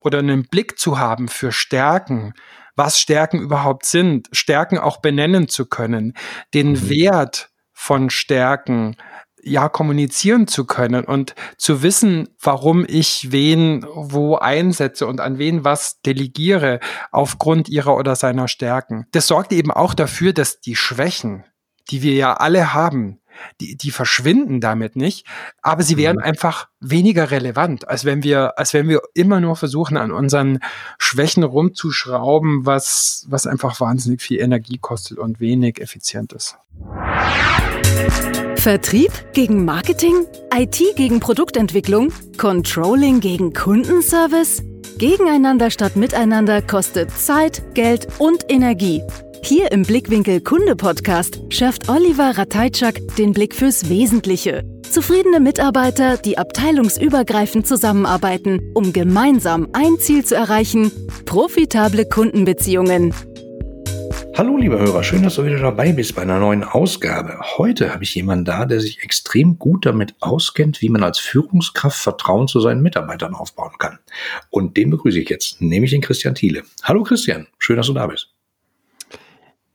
oder einen Blick zu haben für Stärken, was Stärken überhaupt sind, Stärken auch benennen zu können, den Wert von Stärken ja kommunizieren zu können und zu wissen, warum ich wen wo einsetze und an wen was delegiere aufgrund ihrer oder seiner Stärken. Das sorgt eben auch dafür, dass die Schwächen, die wir ja alle haben, die verschwinden damit nicht, aber sie wären einfach weniger relevant, als wenn wir immer nur versuchen, an unseren Schwächen rumzuschrauben, was einfach wahnsinnig viel Energie kostet und wenig effizient ist. Vertrieb gegen Marketing, IT gegen Produktentwicklung, Controlling gegen Kundenservice. Gegeneinander statt miteinander kostet Zeit, Geld und Energie. Hier im Blickwinkel-Kunde-Podcast schärft Oliver Ratajczak den Blick fürs Wesentliche. Zufriedene Mitarbeiter, die abteilungsübergreifend zusammenarbeiten, um gemeinsam ein Ziel zu erreichen: profitable Kundenbeziehungen. Hallo liebe Hörer, schön, dass du wieder dabei bist bei einer neuen Ausgabe. Heute habe ich jemanden da, der sich extrem gut damit auskennt, wie man als Führungskraft Vertrauen zu seinen Mitarbeitern aufbauen kann. Und den begrüße ich jetzt, nämlich den Christian Thiele. Hallo Christian, schön, dass du da bist.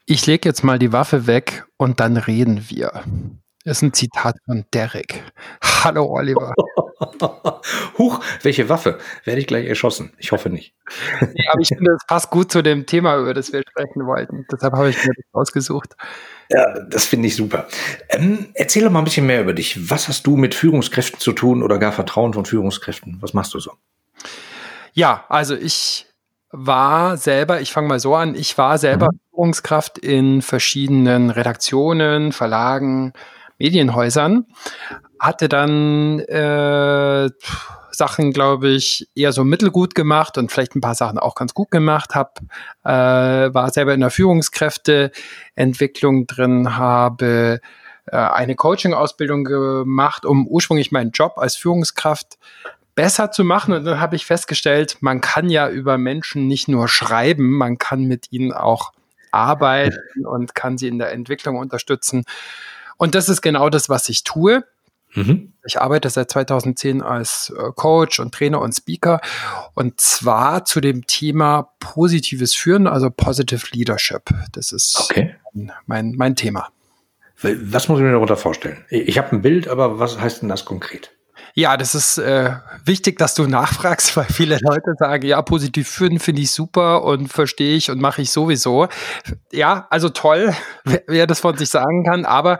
Ich lege jetzt mal die Waffe weg und dann reden wir. Das ist ein Zitat von Derek. Hallo Oliver. Huch, welche Waffe? Werde ich gleich erschossen? Ich hoffe nicht. Ja, aber ich finde, das passt gut zu dem Thema, über das wir sprechen wollten. Deshalb habe ich mir das ausgesucht. Ja, das finde ich super. Erzähl doch mal ein bisschen mehr über dich. Was hast du mit Führungskräften zu tun oder gar Vertrauen von Führungskräften? Was machst du so? Ja, also ich war selber Führungskraft in verschiedenen Redaktionen, Verlagen, Medienhäusern, hatte dann Sachen, glaube ich, eher so mittelgut gemacht und vielleicht ein paar Sachen auch ganz gut gemacht, war selber in der Führungskräfteentwicklung drin, habe eine Coaching-Ausbildung gemacht, um ursprünglich meinen Job als Führungskraft besser zu machen. Und dann habe ich festgestellt, man kann ja über Menschen nicht nur schreiben, man kann mit ihnen auch arbeiten und kann sie in der Entwicklung unterstützen. Und das ist genau das, was ich tue. Mhm. Ich arbeite seit 2010 als Coach und Trainer und Speaker, und zwar zu dem Thema positives Führen, also Positive Leadership. Das ist okay. Mein Thema. Was muss ich mir darunter vorstellen? Ich habe ein Bild, aber was heißt denn das konkret? Ja, das ist wichtig, dass du nachfragst, weil viele Leute sagen, ja, positiv führen finde ich super und verstehe ich und mache ich sowieso. Ja, also toll, wer das von sich sagen kann, aber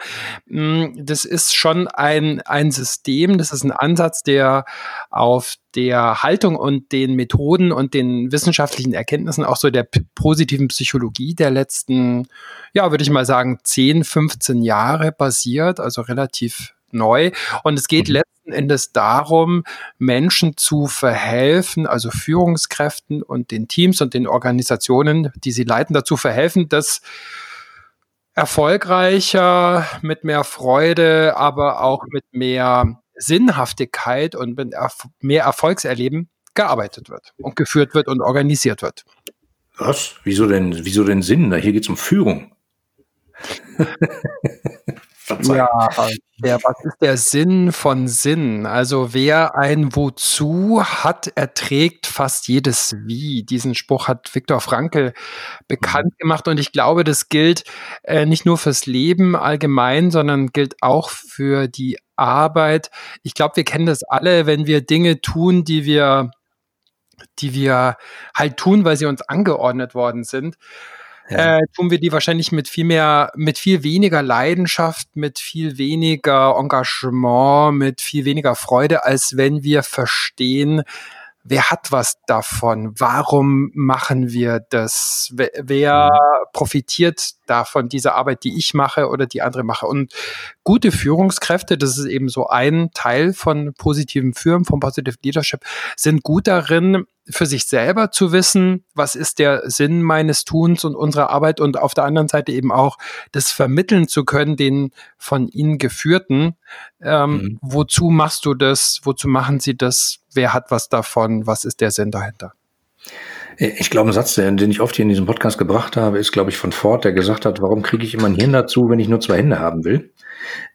das ist schon ein System, das ist ein Ansatz, der auf der Haltung und den Methoden und den wissenschaftlichen Erkenntnissen, auch so der positiven Psychologie der letzten, ja, würde ich mal sagen, 10, 15 Jahre basiert, also relativ neu. Und es geht letzten Endes darum, Menschen zu verhelfen, also Führungskräften und den Teams und den Organisationen, die sie leiten, dazu verhelfen, dass erfolgreicher, mit mehr Freude, aber auch mit mehr Sinnhaftigkeit und mit mehr Erfolgserleben gearbeitet wird und geführt wird und organisiert wird. Was? Wieso denn Sinn? Hier geht es um Führung. Ja, was ist der Sinn von Sinn? Also wer ein Wozu hat, erträgt fast jedes Wie. Diesen Spruch hat Viktor Frankl bekannt gemacht, und ich glaube, das gilt nicht nur fürs Leben allgemein, sondern gilt auch für die Arbeit. Ich glaube, wir kennen das alle, wenn wir Dinge tun, die wir halt tun, weil sie uns angeordnet worden sind. Ja. Tun wir die wahrscheinlich mit viel weniger Leidenschaft, mit viel weniger Engagement, mit viel weniger Freude, als wenn wir verstehen, wer hat was davon, warum machen wir das, wer profitiert davon, diese Arbeit, die ich mache oder die andere mache. Und gute Führungskräfte, das ist eben so ein Teil von positivem Führen, von Positive Leadership, sind gut darin, für sich selber zu wissen, was ist der Sinn meines Tuns und unserer Arbeit, und auf der anderen Seite eben auch das vermitteln zu können, den von ihnen Geführten. Wozu machst du das? Wozu machen sie das? Wer hat was davon? Was ist der Sinn dahinter? Ich glaube, ein Satz, den ich oft hier in diesem Podcast gebracht habe, ist, glaube ich, von Ford, der gesagt hat, warum kriege ich immer ein Hirn dazu, wenn ich nur zwei Hände haben will?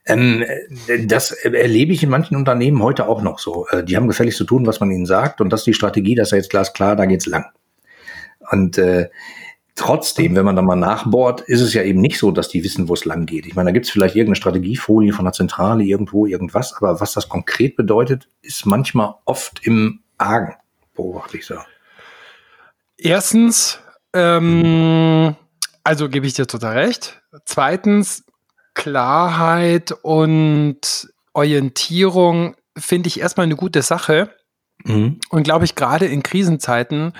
Das erlebe ich in manchen Unternehmen heute auch noch so. Die haben gefälligst zu tun, was man ihnen sagt, und das ist die Strategie, das ist ja jetzt glasklar, da geht's lang. Und trotzdem, wenn man da mal nachbohrt, ist es ja eben nicht so, dass die wissen, wo es lang geht. Ich meine, da gibt es vielleicht irgendeine Strategiefolie von der Zentrale, irgendwo, irgendwas, aber was das konkret bedeutet, ist manchmal oft im Argen, beobachte ich so. Erstens, also gebe ich dir total recht. Zweitens, Klarheit und Orientierung finde ich erstmal eine gute Sache. Mhm. Und glaube ich, gerade in Krisenzeiten,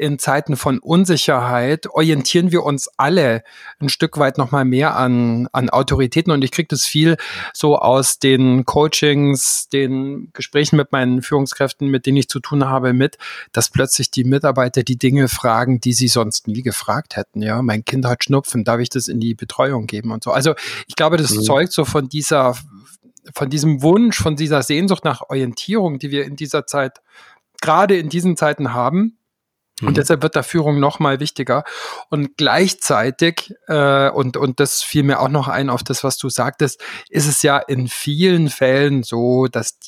in Zeiten von Unsicherheit, orientieren wir uns alle ein Stück weit nochmal mehr an Autoritäten. Und ich kriege das viel so aus den Coachings, den Gesprächen mit meinen Führungskräften, mit denen ich zu tun habe, mit, dass plötzlich die Mitarbeiter die Dinge fragen, die sie sonst nie gefragt hätten. Ja, mein Kind hat Schnupfen, darf ich das in die Betreuung geben und so. Also ich glaube, das zeugt so von diesem Wunsch, von dieser Sehnsucht nach Orientierung, die wir in dieser Zeit, gerade in diesen Zeiten haben. Und deshalb wird da Führung noch mal wichtiger. Und gleichzeitig, und das fiel mir auch noch ein auf das, was du sagtest, ist es ja in vielen Fällen so, dass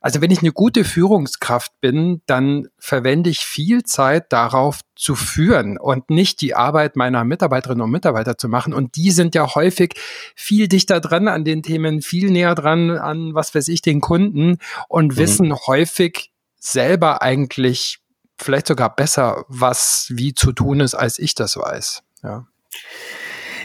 also wenn ich eine gute Führungskraft bin, dann verwende ich viel Zeit darauf zu führen und nicht die Arbeit meiner Mitarbeiterinnen und Mitarbeiter zu machen. Und die sind ja häufig viel dichter dran an den Themen, viel näher dran an, was weiß ich, den Kunden und wissen häufig selber eigentlich, vielleicht sogar besser, was wie zu tun ist, als ich das weiß. Ja.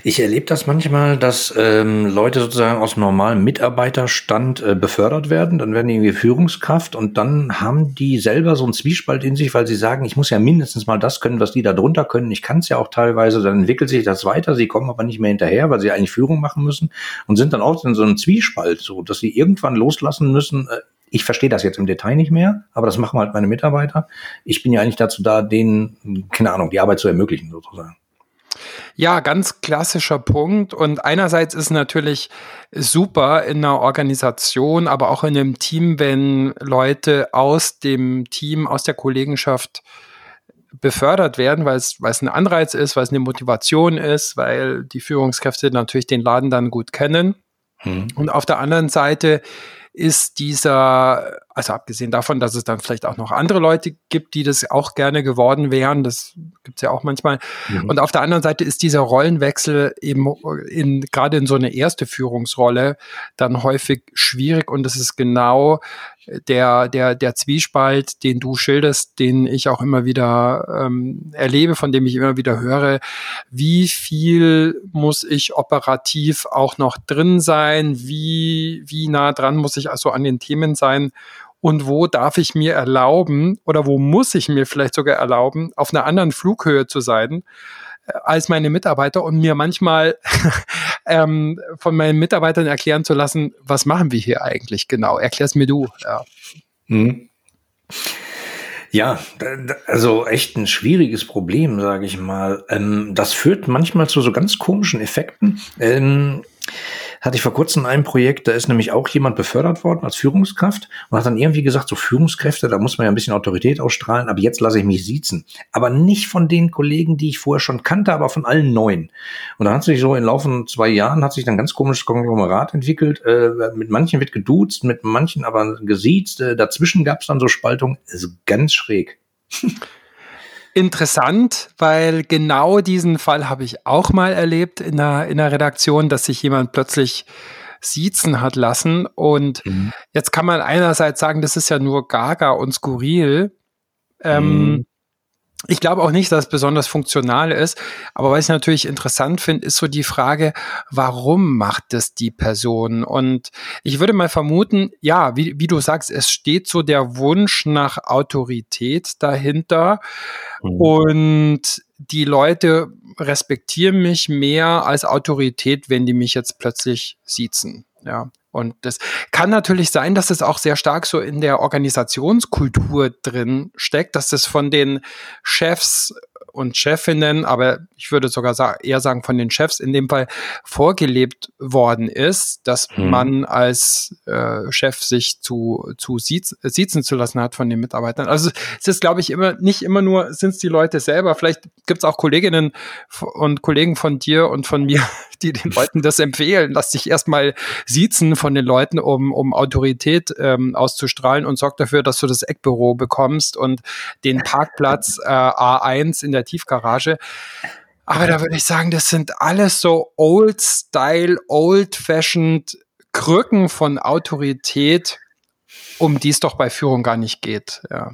Ich erlebe das manchmal, dass Leute sozusagen aus normalem Mitarbeiterstand befördert werden, dann werden die irgendwie Führungskraft und dann haben die selber so einen Zwiespalt in sich, weil sie sagen, ich muss ja mindestens mal das können, was die da drunter können. Ich kann es ja auch teilweise, dann entwickelt sich das weiter, sie kommen aber nicht mehr hinterher, weil sie eigentlich Führung machen müssen und sind dann auch in so einem Zwiespalt, so dass sie irgendwann loslassen müssen, ich verstehe das jetzt im Detail nicht mehr, aber das machen halt meine Mitarbeiter. Ich bin ja eigentlich dazu da, denen, keine Ahnung, die Arbeit zu ermöglichen sozusagen. Ja, ganz klassischer Punkt. Und einerseits ist natürlich super in einer Organisation, aber auch in einem Team, wenn Leute aus dem Team, aus der Kollegenschaft befördert werden, weil es ein Anreiz ist, weil es eine Motivation ist, weil die Führungskräfte natürlich den Laden dann gut kennen. Und auf der anderen Seite ist dieser, also abgesehen davon, dass es dann vielleicht auch noch andere Leute gibt, die das auch gerne geworden wären, das gibt's ja auch manchmal. Mhm. Und auf der anderen Seite ist dieser Rollenwechsel eben gerade in so eine erste Führungsrolle dann häufig schwierig und das ist genau der Zwiespalt, den du schilderst, den ich auch immer wieder erlebe, von dem ich immer wieder höre, wie viel muss ich operativ auch noch drin sein, wie nah dran muss ich also an den Themen sein und wo darf ich mir erlauben oder wo muss ich mir vielleicht sogar erlauben, auf einer anderen Flughöhe zu sein als meine Mitarbeiter und mir manchmal von meinen Mitarbeitern erklären zu lassen, was machen wir hier eigentlich genau? Erklär's mir du. Ja. Ja, also echt ein schwieriges Problem, sage ich mal. Das führt manchmal zu so ganz komischen Effekten. Hatte ich vor kurzem ein Projekt, da ist nämlich auch jemand befördert worden als Führungskraft und hat dann irgendwie gesagt, so Führungskräfte, da muss man ja ein bisschen Autorität ausstrahlen, aber jetzt lasse ich mich siezen. Aber nicht von den Kollegen, die ich vorher schon kannte, aber von allen neuen. Und dann hat sich so in den laufenden 2 Jahren, hat sich dann ein ganz komisches Konglomerat entwickelt. Mit manchen wird geduzt, mit manchen aber gesiezt. Dazwischen gab es dann so Spaltung. Also ganz schräg. Interessant, weil genau diesen Fall habe ich auch mal erlebt in der Redaktion, dass sich jemand plötzlich siezen hat lassen. Und jetzt kann man einerseits sagen, das ist ja nur gaga und skurril. Ich glaube auch nicht, dass es besonders funktional ist. Aber was ich natürlich interessant finde, ist so die Frage, warum macht das die Person? Und ich würde mal vermuten, ja, wie du sagst, es steht so der Wunsch nach Autorität dahinter. Und die Leute respektieren mich mehr als Autorität, wenn die mich jetzt plötzlich siezen. Ja. Und das kann natürlich sein, dass es auch sehr stark so in der Organisationskultur drin steckt, dass das von den Chefs und Chefinnen, aber ich würde sogar eher sagen von den Chefs in dem Fall vorgelebt worden ist, dass man als Chef sich zu siezen zu lassen hat von den Mitarbeitern. Also es ist, glaube ich, nicht immer nur sind es die Leute selber. Vielleicht gibt es auch Kolleginnen und Kollegen von dir und von mir, die den Leuten das empfehlen. Lass dich erstmal siezen von den Leuten, um Autorität auszustrahlen, und sorg dafür, dass du das Eckbüro bekommst und den Parkplatz A1 in der Tiefgarage. Aber da würde ich sagen, das sind alles so Old-Style, Old-Fashioned Krücken von Autorität, um die es doch bei Führung gar nicht geht. Ja.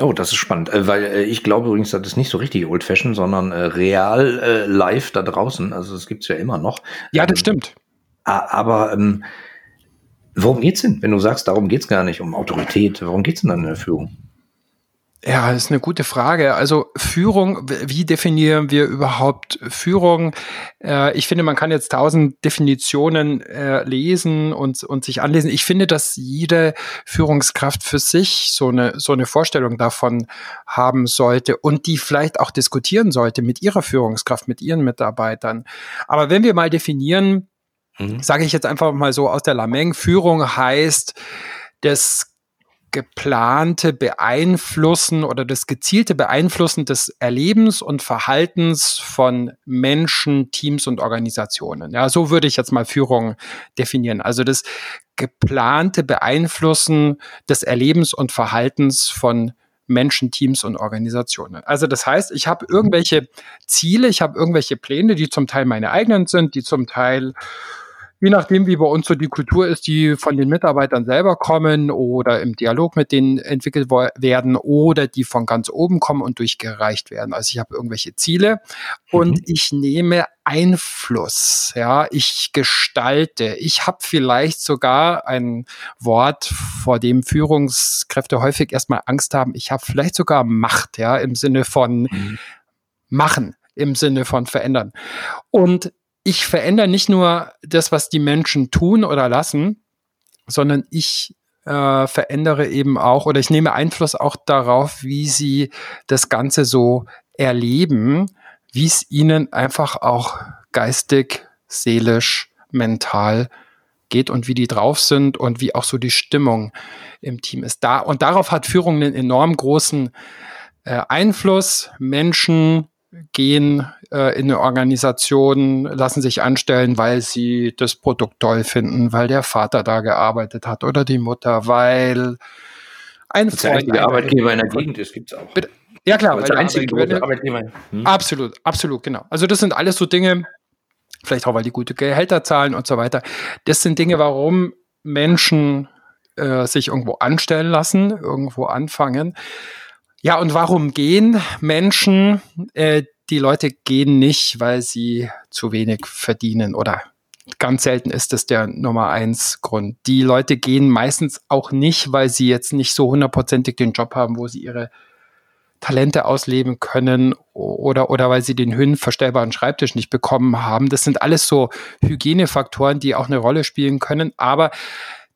Oh, das ist spannend, weil ich glaube übrigens, das ist nicht so richtig Old-Fashioned, sondern real, live da draußen. Also das gibt es ja immer noch. Ja, das stimmt. Aber worum geht's denn, wenn du sagst, darum geht's gar nicht, um Autorität? Worum geht's denn dann in der Führung? Ja, das ist eine gute Frage. Also Führung, wie definieren wir überhaupt Führung? Ich finde, man kann jetzt 1000 Definitionen lesen und sich anlesen. Ich finde, dass jede Führungskraft für sich so eine Vorstellung davon haben sollte und die vielleicht auch diskutieren sollte mit ihrer Führungskraft, mit ihren Mitarbeitern. Aber wenn wir mal definieren, sage ich jetzt einfach mal so aus der Lameng, Führung heißt, das geplante Beeinflussen oder das gezielte Beeinflussen des Erlebens und Verhaltens von Menschen, Teams und Organisationen. Ja, so würde ich jetzt mal Führung definieren. Also das geplante Beeinflussen des Erlebens und Verhaltens von Menschen, Teams und Organisationen. Also das heißt, ich habe irgendwelche Ziele, ich habe irgendwelche Pläne, die zum Teil meine eigenen sind, die zum Teil, je nachdem, wie bei uns so die Kultur ist, die von den Mitarbeitern selber kommen oder im Dialog mit denen entwickelt werden oder die von ganz oben kommen und durchgereicht werden. Also ich habe irgendwelche Ziele und ich nehme Einfluss, ja, ich gestalte. Ich habe vielleicht sogar ein Wort, vor dem Führungskräfte häufig erstmal Angst haben. Ich habe vielleicht sogar Macht, ja, im Sinne von machen, im Sinne von verändern. Und ich verändere nicht nur das, was die Menschen tun oder lassen, sondern ich verändere eben auch, oder ich nehme Einfluss auch darauf, wie sie das Ganze so erleben, wie es ihnen einfach auch geistig, seelisch, mental geht und wie die drauf sind und wie auch so die Stimmung im Team ist. Da, und darauf hat Führung einen enorm großen Einfluss. Menschen gehen in eine Organisation, lassen sich anstellen, weil sie das Produkt toll finden, weil der Vater da gearbeitet hat oder die Mutter, weil ein Freund... Der Arbeitgeber in der Gegend ist, gibt es auch. Bitte? Ja klar, weil der einzige Arbeitgeber... Absolut, absolut, genau. Also das sind alles so Dinge, vielleicht auch, weil die gute Gehälter zahlen und so weiter. Das sind Dinge, warum Menschen sich irgendwo anstellen lassen, irgendwo anfangen. Ja, und warum gehen Menschen? Die Leute gehen nicht, weil sie zu wenig verdienen, oder ganz selten ist das der Nummer-1-Grund. Die Leute gehen meistens auch nicht, weil sie jetzt nicht so hundertprozentig den Job haben, wo sie ihre Talente ausleben können, oder weil sie den höhenverstellbaren Schreibtisch nicht bekommen haben. Das sind alles so Hygienefaktoren, die auch eine Rolle spielen können, aber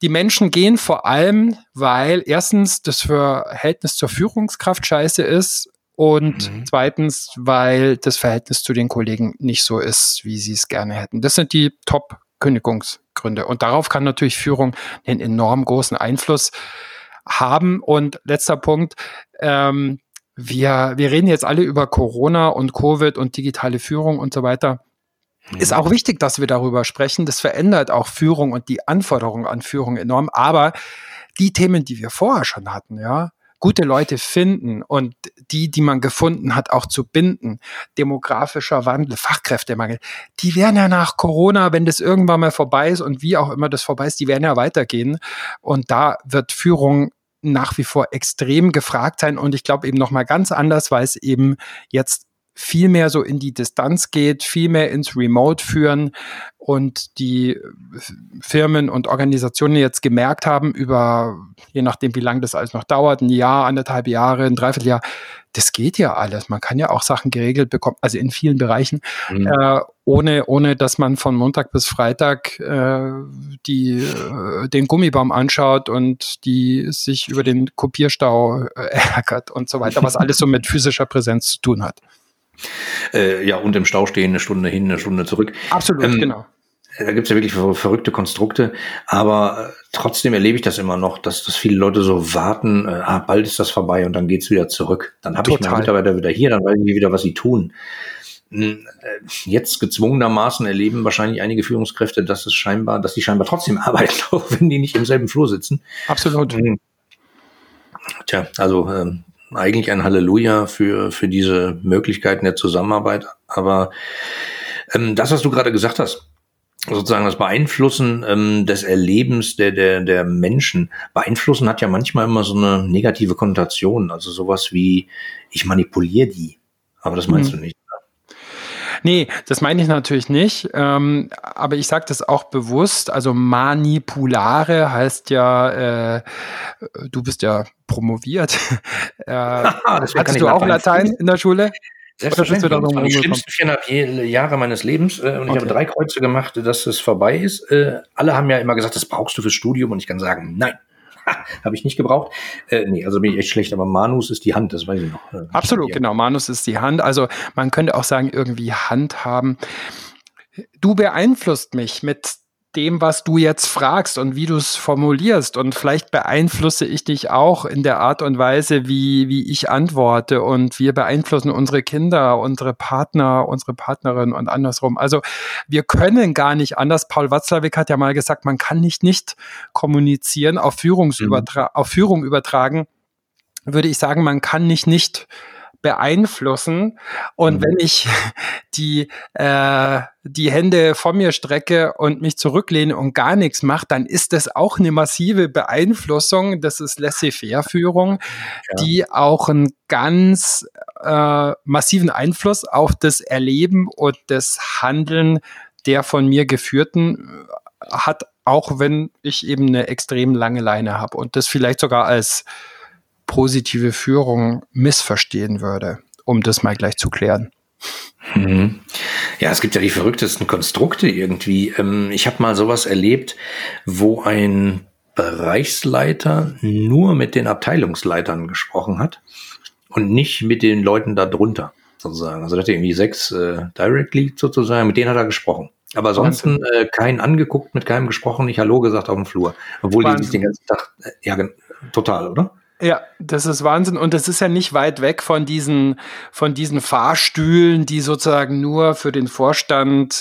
die Menschen gehen vor allem, weil erstens das Verhältnis zur Führungskraft scheiße ist und zweitens, weil das Verhältnis zu den Kollegen nicht so ist, wie sie es gerne hätten. Das sind die Top-Kündigungsgründe. Und darauf kann natürlich Führung einen enorm großen Einfluss haben. Und letzter Punkt, wir reden jetzt alle über Corona und Covid und digitale Führung und so weiter. Ist auch wichtig, dass wir darüber sprechen. Das verändert auch Führung und die Anforderungen an Führung enorm. Aber die Themen, die wir vorher schon hatten, ja, gute Leute finden und die man gefunden hat, auch zu binden, demografischer Wandel, Fachkräftemangel, die werden ja nach Corona, wenn das irgendwann mal vorbei ist und wie auch immer das vorbei ist, die werden ja weitergehen. Und da wird Führung nach wie vor extrem gefragt sein. Und ich glaube eben nochmal ganz anders, weil es eben jetzt viel mehr so in die Distanz geht, viel mehr ins Remote führen und die Firmen und Organisationen jetzt gemerkt haben über, je nachdem wie lange das alles noch dauert, ein Jahr, anderthalb Jahre, ein Dreivierteljahr, das geht ja alles. Man kann ja auch Sachen geregelt bekommen, also in vielen Bereichen, ohne dass man von Montag bis Freitag den Gummibaum anschaut und die sich über den Kopierstau ärgert und so weiter, was alles so mit physischer Präsenz zu tun hat. Ja, und im Stau stehen, eine Stunde hin, eine Stunde zurück. Absolut, genau. Da gibt's ja wirklich verrückte Konstrukte, aber trotzdem erlebe ich das immer noch, dass viele Leute so warten, bald ist das vorbei und dann geht's wieder zurück. Dann habe ich meine Mitarbeiter wieder hier, dann weiß ich wieder, was sie tun. Jetzt gezwungenermaßen erleben wahrscheinlich einige Führungskräfte, dass die scheinbar trotzdem arbeiten, auch wenn die nicht im selben Flur sitzen. Absolut. Tja, also eigentlich ein Halleluja für diese Möglichkeiten der Zusammenarbeit. Aber das, was du gerade gesagt hast, sozusagen das Beeinflussen des Erlebens der Menschen. Beeinflussen hat ja manchmal immer so eine negative Konnotation, also sowas wie, ich manipuliere die. Aber das meinst du nicht. Nee, das meine ich natürlich nicht, aber ich sage das auch bewusst, also manipulare heißt ja, du bist ja promoviert, hattest du auch Latein in der Schule? Selbstverständlich, das waren die schlimmsten 4,5 Jahre meines Lebens und ich habe 3 Kreuze gemacht, dass es vorbei ist. Alle haben ja immer gesagt, das brauchst du fürs Studium und ich kann sagen, nein. Habe ich nicht gebraucht. Nee, also bin ich echt schlecht, aber Manus ist die Hand, das weiß ich noch. Absolut, genau, Manus ist die Hand. Also man könnte auch sagen, irgendwie Hand haben. Du beeinflusst mich mit dem, was du jetzt fragst und wie du es formulierst. Und vielleicht beeinflusse ich dich auch in der Art und Weise, wie ich antworte. Und wir beeinflussen unsere Kinder, unsere Partner, unsere Partnerin und andersrum. Also wir können gar nicht anders. Paul Watzlawick hat ja mal gesagt, man kann nicht kommunizieren, auf Führung übertragen. Würde ich sagen, man kann nicht beeinflussen. Und wenn ich die Hände vor mir strecke und mich zurücklehne und gar nichts mache, dann ist das auch eine massive Beeinflussung. Das ist Laissez-faire-Führung, die auch einen ganz massiven Einfluss auf das Erleben und das Handeln der von mir Geführten hat, auch wenn ich eben eine extrem lange Leine habe und das vielleicht sogar als positive Führung missverstehen würde, um das mal gleich zu klären. Mhm. Ja, es gibt ja die verrücktesten Konstrukte irgendwie. Ich habe mal sowas erlebt, wo ein Bereichsleiter nur mit den Abteilungsleitern gesprochen hat und nicht mit den Leuten da drunter sozusagen. Also da hat er irgendwie 6 Direct Leads sozusagen, mit denen hat er gesprochen. Aber ansonsten keinen angeguckt, mit keinem gesprochen, nicht Hallo gesagt auf dem Flur. Obwohl die sich den ganzen Tag, total, oder? Ja, das ist Wahnsinn und das ist ja nicht weit weg von diesen Fahrstühlen, die sozusagen nur für den Vorstand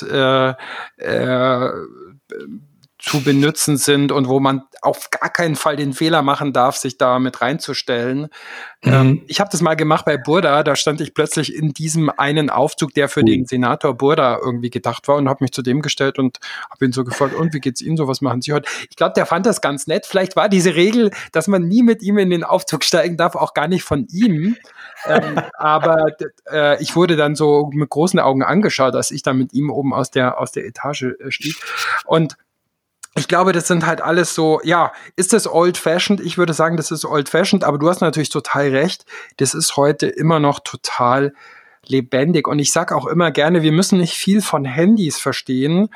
zu benutzen sind und wo man auf gar keinen Fall den Fehler machen darf, sich da mit reinzustellen. Ich habe das mal gemacht bei Burda, da stand ich plötzlich in diesem einen Aufzug, der für den Senator Burda irgendwie gedacht war und habe mich zu dem gestellt und habe ihn so gefragt, und wie geht's Ihnen so, was machen Sie heute? Ich glaube, der fand das ganz nett. Vielleicht war diese Regel, dass man nie mit ihm in den Aufzug steigen darf, auch gar nicht von ihm. Aber ich wurde dann so mit großen Augen angeschaut, als ich dann mit ihm oben aus der Etage stieg. Und ich glaube, das sind halt alles so, ja, ist das old-fashioned? Ich würde sagen, das ist old-fashioned, aber du hast natürlich total recht. Das ist heute immer noch total lebendig. Und ich sage auch immer gerne, wir müssen nicht viel von Handys verstehen,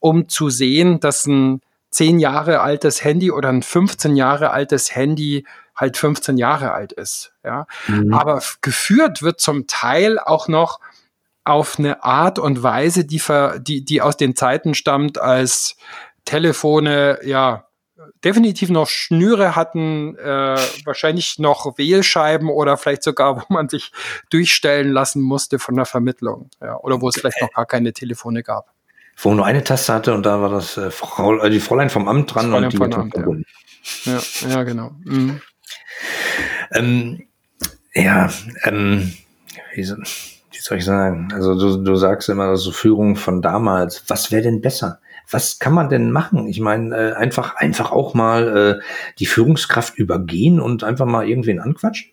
um zu sehen, dass ein 10 Jahre altes Handy oder ein 15 Jahre altes Handy halt 15 Jahre alt ist. Ja? Aber geführt wird zum Teil auch noch auf eine Art und Weise, die aus den Zeiten stammt, als Telefone, ja, definitiv noch Schnüre hatten, wahrscheinlich noch Wählscheiben oder vielleicht sogar, wo man sich durchstellen lassen musste von der Vermittlung. Ja, oder wo es vielleicht noch gar keine Telefone gab. Wo nur eine Taste hatte und da war das die Fräulein vom Amt dran und die Amt, verbunden. Ja. Ja, genau. Mhm. Wie soll ich sagen? Also du sagst immer, also Führung von damals, was wäre denn besser? Was kann man denn machen? Ich meine, einfach auch mal die Führungskraft übergehen und einfach mal irgendwen anquatschen?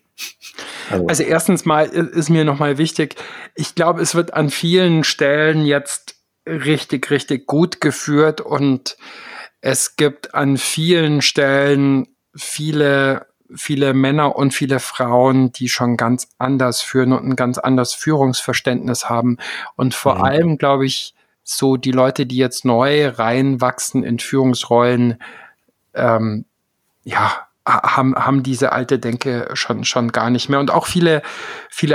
Also erstens mal ist mir nochmal wichtig, ich glaube, es wird an vielen Stellen jetzt richtig, richtig gut geführt und es gibt an vielen Stellen viele Männer und viele Frauen, die schon ganz anders führen und ein ganz anderes Führungsverständnis haben. Und vor allem, glaube ich, so die Leute, die jetzt neu reinwachsen in Führungsrollen, haben diese alte Denke schon gar nicht mehr. Und auch viele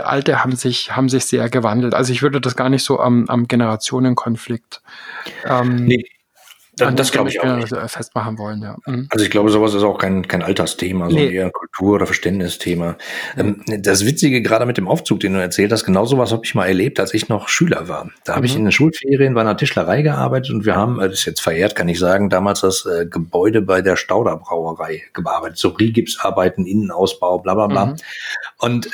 Alte haben sich sehr gewandelt. Also ich würde das gar nicht so am Generationenkonflikt das glaube ich auch nicht. Festmachen wollen, ja. Mhm. Also ich glaube, sowas ist auch kein Altersthema, sondern eher Kultur- oder Verständnisthema. Mhm. Das Witzige, gerade mit dem Aufzug, den du erzählt hast, genau sowas habe ich mal erlebt, als ich noch Schüler war. Da habe ich in den Schulferien bei einer Tischlerei gearbeitet und wir haben, das ist jetzt verjährt, kann ich sagen, damals das Gebäude bei der Stauderbrauerei gearbeitet. So Rigipsarbeiten, Innenausbau, bla bla bla. Mhm. Und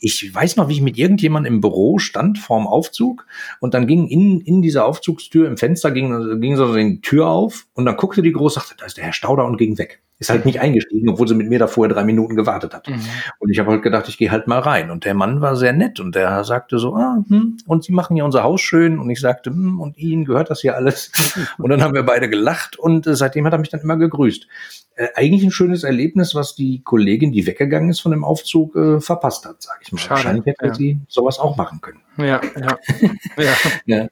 ich weiß noch, wie ich mit irgendjemandem im Büro stand vorm Aufzug und dann ging in dieser Aufzugstür, im Fenster ging so eine Tür auf und dann guckte die groß, sagte, da ist der Herr Stauder und ging weg. Ist halt nicht eingestiegen, obwohl sie mit mir da vorher 3 Minuten gewartet hat. Mhm. Und ich habe halt gedacht, ich gehe halt mal rein. Und der Mann war sehr nett und der sagte so, und Sie machen ja unser Haus schön. Und ich sagte, und Ihnen gehört das hier alles. Und dann haben wir beide gelacht und seitdem hat er mich dann immer gegrüßt. Eigentlich ein schönes Erlebnis, was die Kollegin, die weggegangen ist von dem Aufzug, verpasst hat, sage ich mal. Schade, wahrscheinlich hätte sie sowas auch machen können. Ja. Ja.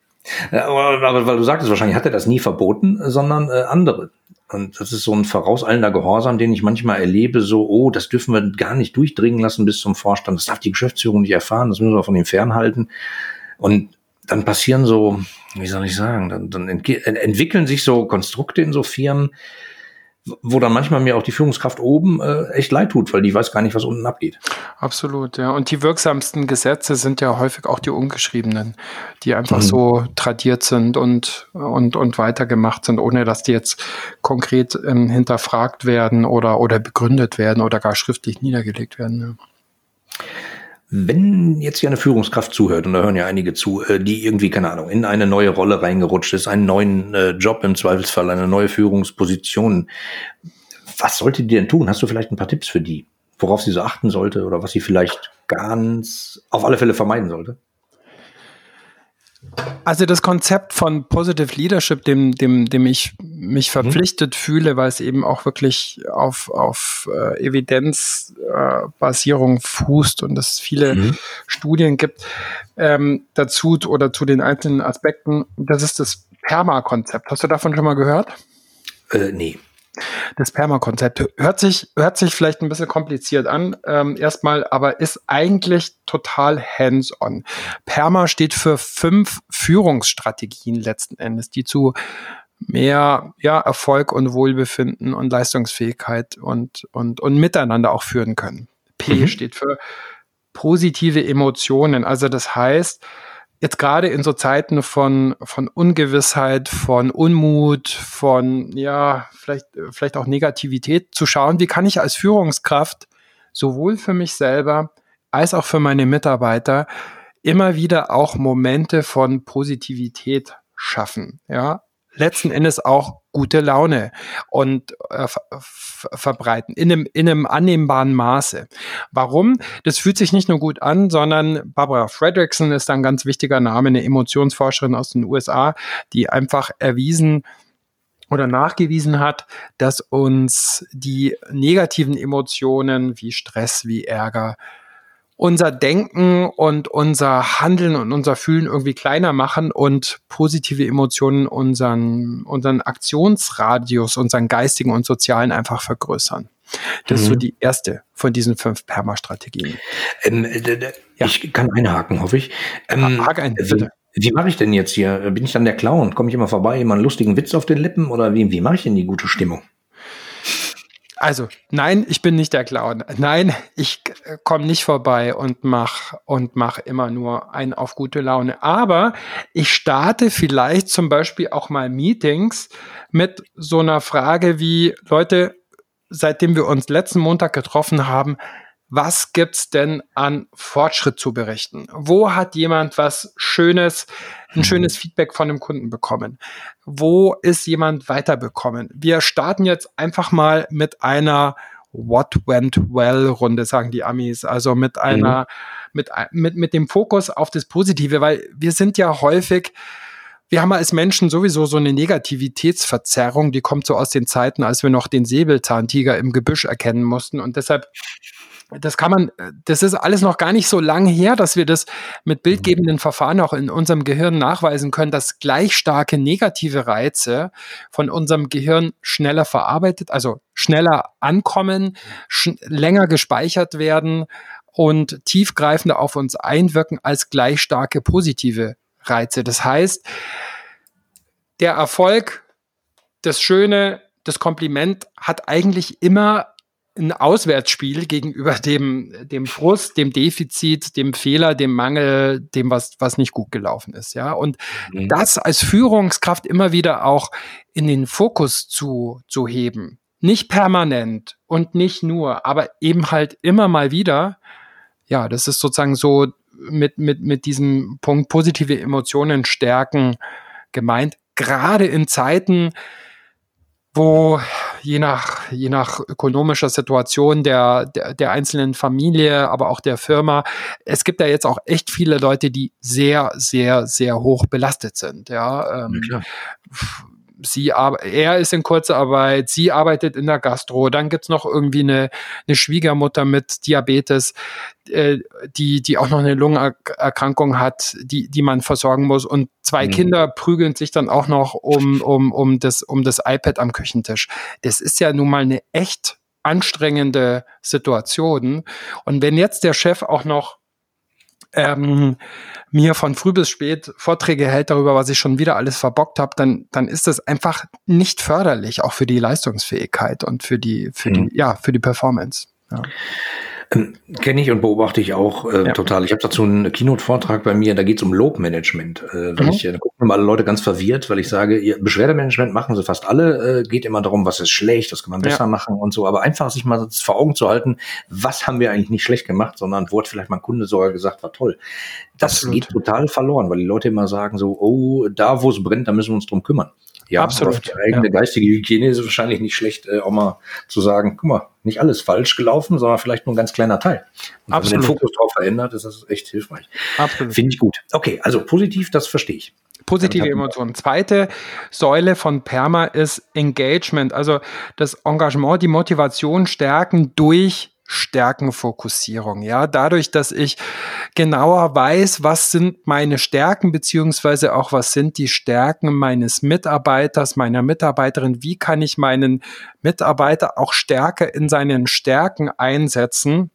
Aber weil du sagtest, wahrscheinlich hat er das nie verboten, sondern andere. Und das ist so ein vorauseilender Gehorsam, den ich manchmal erlebe, so, das dürfen wir gar nicht durchdringen lassen bis zum Vorstand, das darf die Geschäftsführung nicht erfahren, das müssen wir von ihm fernhalten. Und dann passieren so, wie soll ich sagen, dann entwickeln sich so Konstrukte in so Firmen, wo dann manchmal mir auch die Führungskraft oben echt leid tut, weil die weiß gar nicht, was unten abgeht. Absolut, ja. Und die wirksamsten Gesetze sind ja häufig auch die ungeschriebenen, die einfach so tradiert sind und weitergemacht sind, ohne dass die jetzt konkret hinterfragt werden oder begründet werden oder gar schriftlich niedergelegt werden. Ja. Wenn jetzt hier eine Führungskraft zuhört, und da hören ja einige zu, die irgendwie, keine Ahnung, in eine neue Rolle reingerutscht ist, einen neuen Job im Zweifelsfall, eine neue Führungsposition, was sollte die denn tun? Hast du vielleicht ein paar Tipps für die, worauf sie so achten sollte oder was sie vielleicht ganz auf alle Fälle vermeiden sollte? Also das Konzept von Positive Leadership, dem ich mich verpflichtet fühle, weil es eben auch wirklich auf Evidenzbasierung fußt und es viele Studien gibt dazu oder zu den einzelnen Aspekten, das ist das PERMA-Konzept. Hast du davon schon mal gehört? Nee. Das PERMA-Konzept hört sich vielleicht ein bisschen kompliziert an, erstmal, aber ist eigentlich total hands-on. PERMA steht für 5 Führungsstrategien letzten Endes, die zu mehr Erfolg und Wohlbefinden und Leistungsfähigkeit und miteinander auch führen können. P steht für positive Emotionen, also das heißt, jetzt gerade in so Zeiten von Ungewissheit, von Unmut, von vielleicht auch Negativität zu schauen, wie kann ich als Führungskraft sowohl für mich selber als auch für meine Mitarbeiter immer wieder auch Momente von Positivität schaffen, ja? Letzten Endes auch gute Laune und verbreiten in einem annehmbaren Maße. Warum? Das fühlt sich nicht nur gut an, sondern Barbara Fredrickson ist ein ganz wichtiger Name, eine Emotionsforscherin aus den USA, die einfach erwiesen oder nachgewiesen hat, dass uns die negativen Emotionen wie Stress, wie Ärger, unser Denken und unser Handeln und unser Fühlen irgendwie kleiner machen und positive Emotionen unseren Aktionsradius, unseren geistigen und sozialen einfach vergrößern. Das ist so die erste von diesen 5 Perma-Strategien. Ich kann einhaken, hoffe ich. Hake ein, bitte. Wie mache ich denn jetzt hier? Bin ich dann der Clown? Komme ich immer vorbei, immer einen lustigen Witz auf den Lippen? Oder wie mache ich denn die gute Stimmung? Also, nein, ich bin nicht der Clown. Nein, ich komme nicht vorbei und mach immer nur einen auf gute Laune. Aber ich starte vielleicht zum Beispiel auch mal Meetings mit so einer Frage wie, Leute, seitdem wir uns letzten Montag getroffen haben, was gibt's denn an Fortschritt zu berichten? Wo hat jemand was Schönes, ein schönes Feedback von dem Kunden bekommen? Wo ist jemand weiterbekommen? Wir starten jetzt einfach mal mit einer What Went Well Runde, sagen die Amis. Also mit einer, mit dem Fokus auf das Positive, weil wir sind ja häufig, wir haben als Menschen sowieso so eine Negativitätsverzerrung, die kommt so aus den Zeiten, als wir noch den Säbelzahntiger im Gebüsch erkennen mussten und deshalb Das ist alles noch gar nicht so lang her, dass wir das mit bildgebenden Verfahren auch in unserem Gehirn nachweisen können, dass gleich starke negative Reize von unserem Gehirn schneller verarbeitet, also schneller ankommen, länger gespeichert werden und tiefgreifender auf uns einwirken als gleich starke positive Reize. Das heißt, der Erfolg, das Schöne, das Kompliment hat eigentlich immer ein Auswärtsspiel gegenüber dem Frust, dem Defizit, dem Fehler, dem Mangel, dem, was nicht gut gelaufen ist. Ja? Und das als Führungskraft immer wieder auch in den Fokus zu heben. Nicht permanent und nicht nur, aber eben halt immer mal wieder. Ja, das ist sozusagen so mit diesem Punkt positive Emotionen stärken gemeint. Gerade in Zeiten, wo je nach ökonomischer Situation der einzelnen Familie, aber auch der Firma, es gibt ja jetzt auch echt viele Leute, die sehr, sehr, sehr hoch belastet sind. Ja, ja, er ist in Kurzarbeit, sie arbeitet in der Gastro, dann gibt's noch irgendwie eine Schwiegermutter mit Diabetes, die auch noch eine Lungenerkrankung hat, die man versorgen muss, und zwei Kinder prügeln sich dann auch noch um das iPad am Küchentisch. Das ist ja nun mal eine echt anstrengende Situation, und wenn jetzt der Chef auch noch mir von früh bis spät Vorträge hält darüber, was ich schon wieder alles verbockt habe, dann ist das einfach nicht förderlich, auch für die Leistungsfähigkeit und für die Performance. Ja. Kenne ich und beobachte ich auch total. Ich habe dazu einen Keynote-Vortrag bei mir, da geht es um Lobmanagement. Da gucken alle Leute ganz verwirrt, weil ich sage, Beschwerdemanagement machen sie fast alle, geht immer darum, was ist schlecht, das kann man besser machen und so, aber einfach sich mal vor Augen zu halten, was haben wir eigentlich nicht schlecht gemacht, sondern wo hat vielleicht mal ein Kunde sogar gesagt, war toll. Das geht total verloren, weil die Leute immer sagen so, da wo es brennt, da müssen wir uns drum kümmern. Ja, absolut. Die eigene geistige Hygiene ist wahrscheinlich nicht schlecht, auch mal zu sagen, guck mal, nicht alles falsch gelaufen, sondern vielleicht nur ein ganz kleiner Teil. Und wenn man den Fokus drauf verändert, ist das echt hilfreich. Absolut. Finde ich gut. Okay, also positiv, das verstehe ich. Positive Emotionen. Zweite Säule von PERMA ist Engagement, also das Engagement, die Motivation stärken durch Stärkenfokussierung, ja, dadurch, dass ich genauer weiß, was sind meine Stärken, beziehungsweise auch was sind die Stärken meines Mitarbeiters, meiner Mitarbeiterin, wie kann ich meinen Mitarbeiter auch stärker in seinen Stärken einsetzen,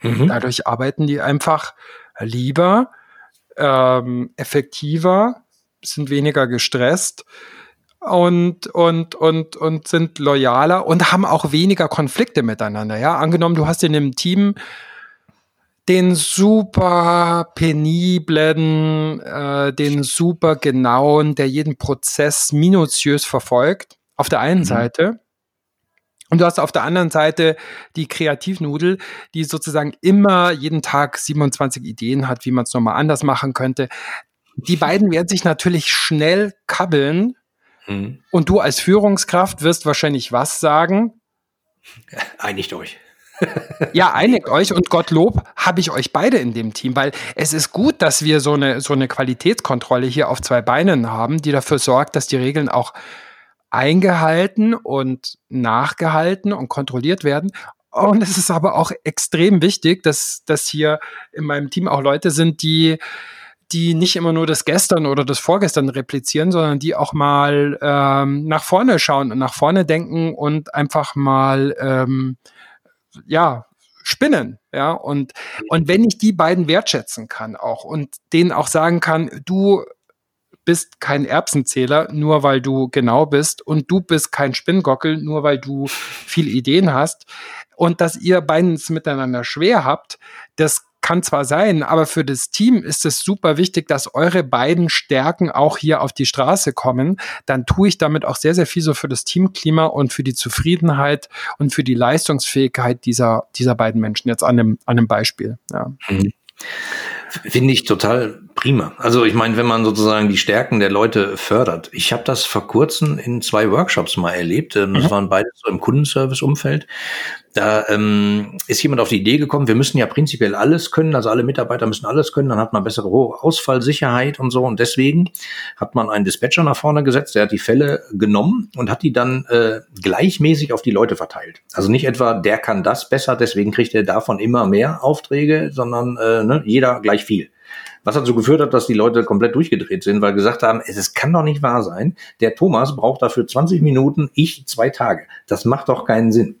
dadurch arbeiten die einfach lieber, effektiver, sind weniger gestresst, und sind loyaler und haben auch weniger Konflikte miteinander. Ja, angenommen, du hast in einem Team den super peniblen, den super genauen, der jeden Prozess minutiös verfolgt, auf der einen Seite. Und du hast auf der anderen Seite die Kreativnudel, die sozusagen immer jeden Tag 27 Ideen hat, wie man es nochmal anders machen könnte. Die beiden werden sich natürlich schnell kabbeln. Und du als Führungskraft wirst wahrscheinlich was sagen? Einigt euch. Ja, einigt euch, und Gottlob habe ich euch beide in dem Team, weil es ist gut, dass wir so eine Qualitätskontrolle hier auf zwei Beinen haben, die dafür sorgt, dass die Regeln auch eingehalten und nachgehalten und kontrolliert werden. Und es ist aber auch extrem wichtig, dass hier in meinem Team auch Leute sind, die nicht immer nur das Gestern oder das Vorgestern replizieren, sondern die auch mal nach vorne schauen und nach vorne denken und einfach mal spinnen. Ja? Und wenn ich die beiden wertschätzen kann auch und denen auch sagen kann, du bist kein Erbsenzähler, nur weil du genau bist, und du bist kein Spinngockel, nur weil du viele Ideen hast, und dass ihr beiden es miteinander schwer habt, das kann zwar sein, aber für das Team ist es super wichtig, dass eure beiden Stärken auch hier auf die Straße kommen. Dann tue ich damit auch sehr, sehr viel so für das Teamklima und für die Zufriedenheit und für die Leistungsfähigkeit dieser beiden Menschen. Jetzt an einem Beispiel. Ja. Finde ich total prima. Also ich meine, wenn man sozusagen die Stärken der Leute fördert. Ich habe das vor kurzem in 2 Workshops mal erlebt. Das waren beide so im Kundenservice-Umfeld. Da ist jemand auf die Idee gekommen, wir müssen ja prinzipiell alles können, also alle Mitarbeiter müssen alles können, dann hat man bessere Ausfallsicherheit und so. Und deswegen hat man einen Dispatcher nach vorne gesetzt, der hat die Fälle genommen und hat die dann gleichmäßig auf die Leute verteilt. Also nicht etwa, der kann das besser, deswegen kriegt er davon immer mehr Aufträge, sondern jeder gleich viel. Was dazu geführt hat, dass die Leute komplett durchgedreht sind, weil gesagt haben, es kann doch nicht wahr sein, der Thomas braucht dafür 20 Minuten, ich 2 Tage. Das macht doch keinen Sinn.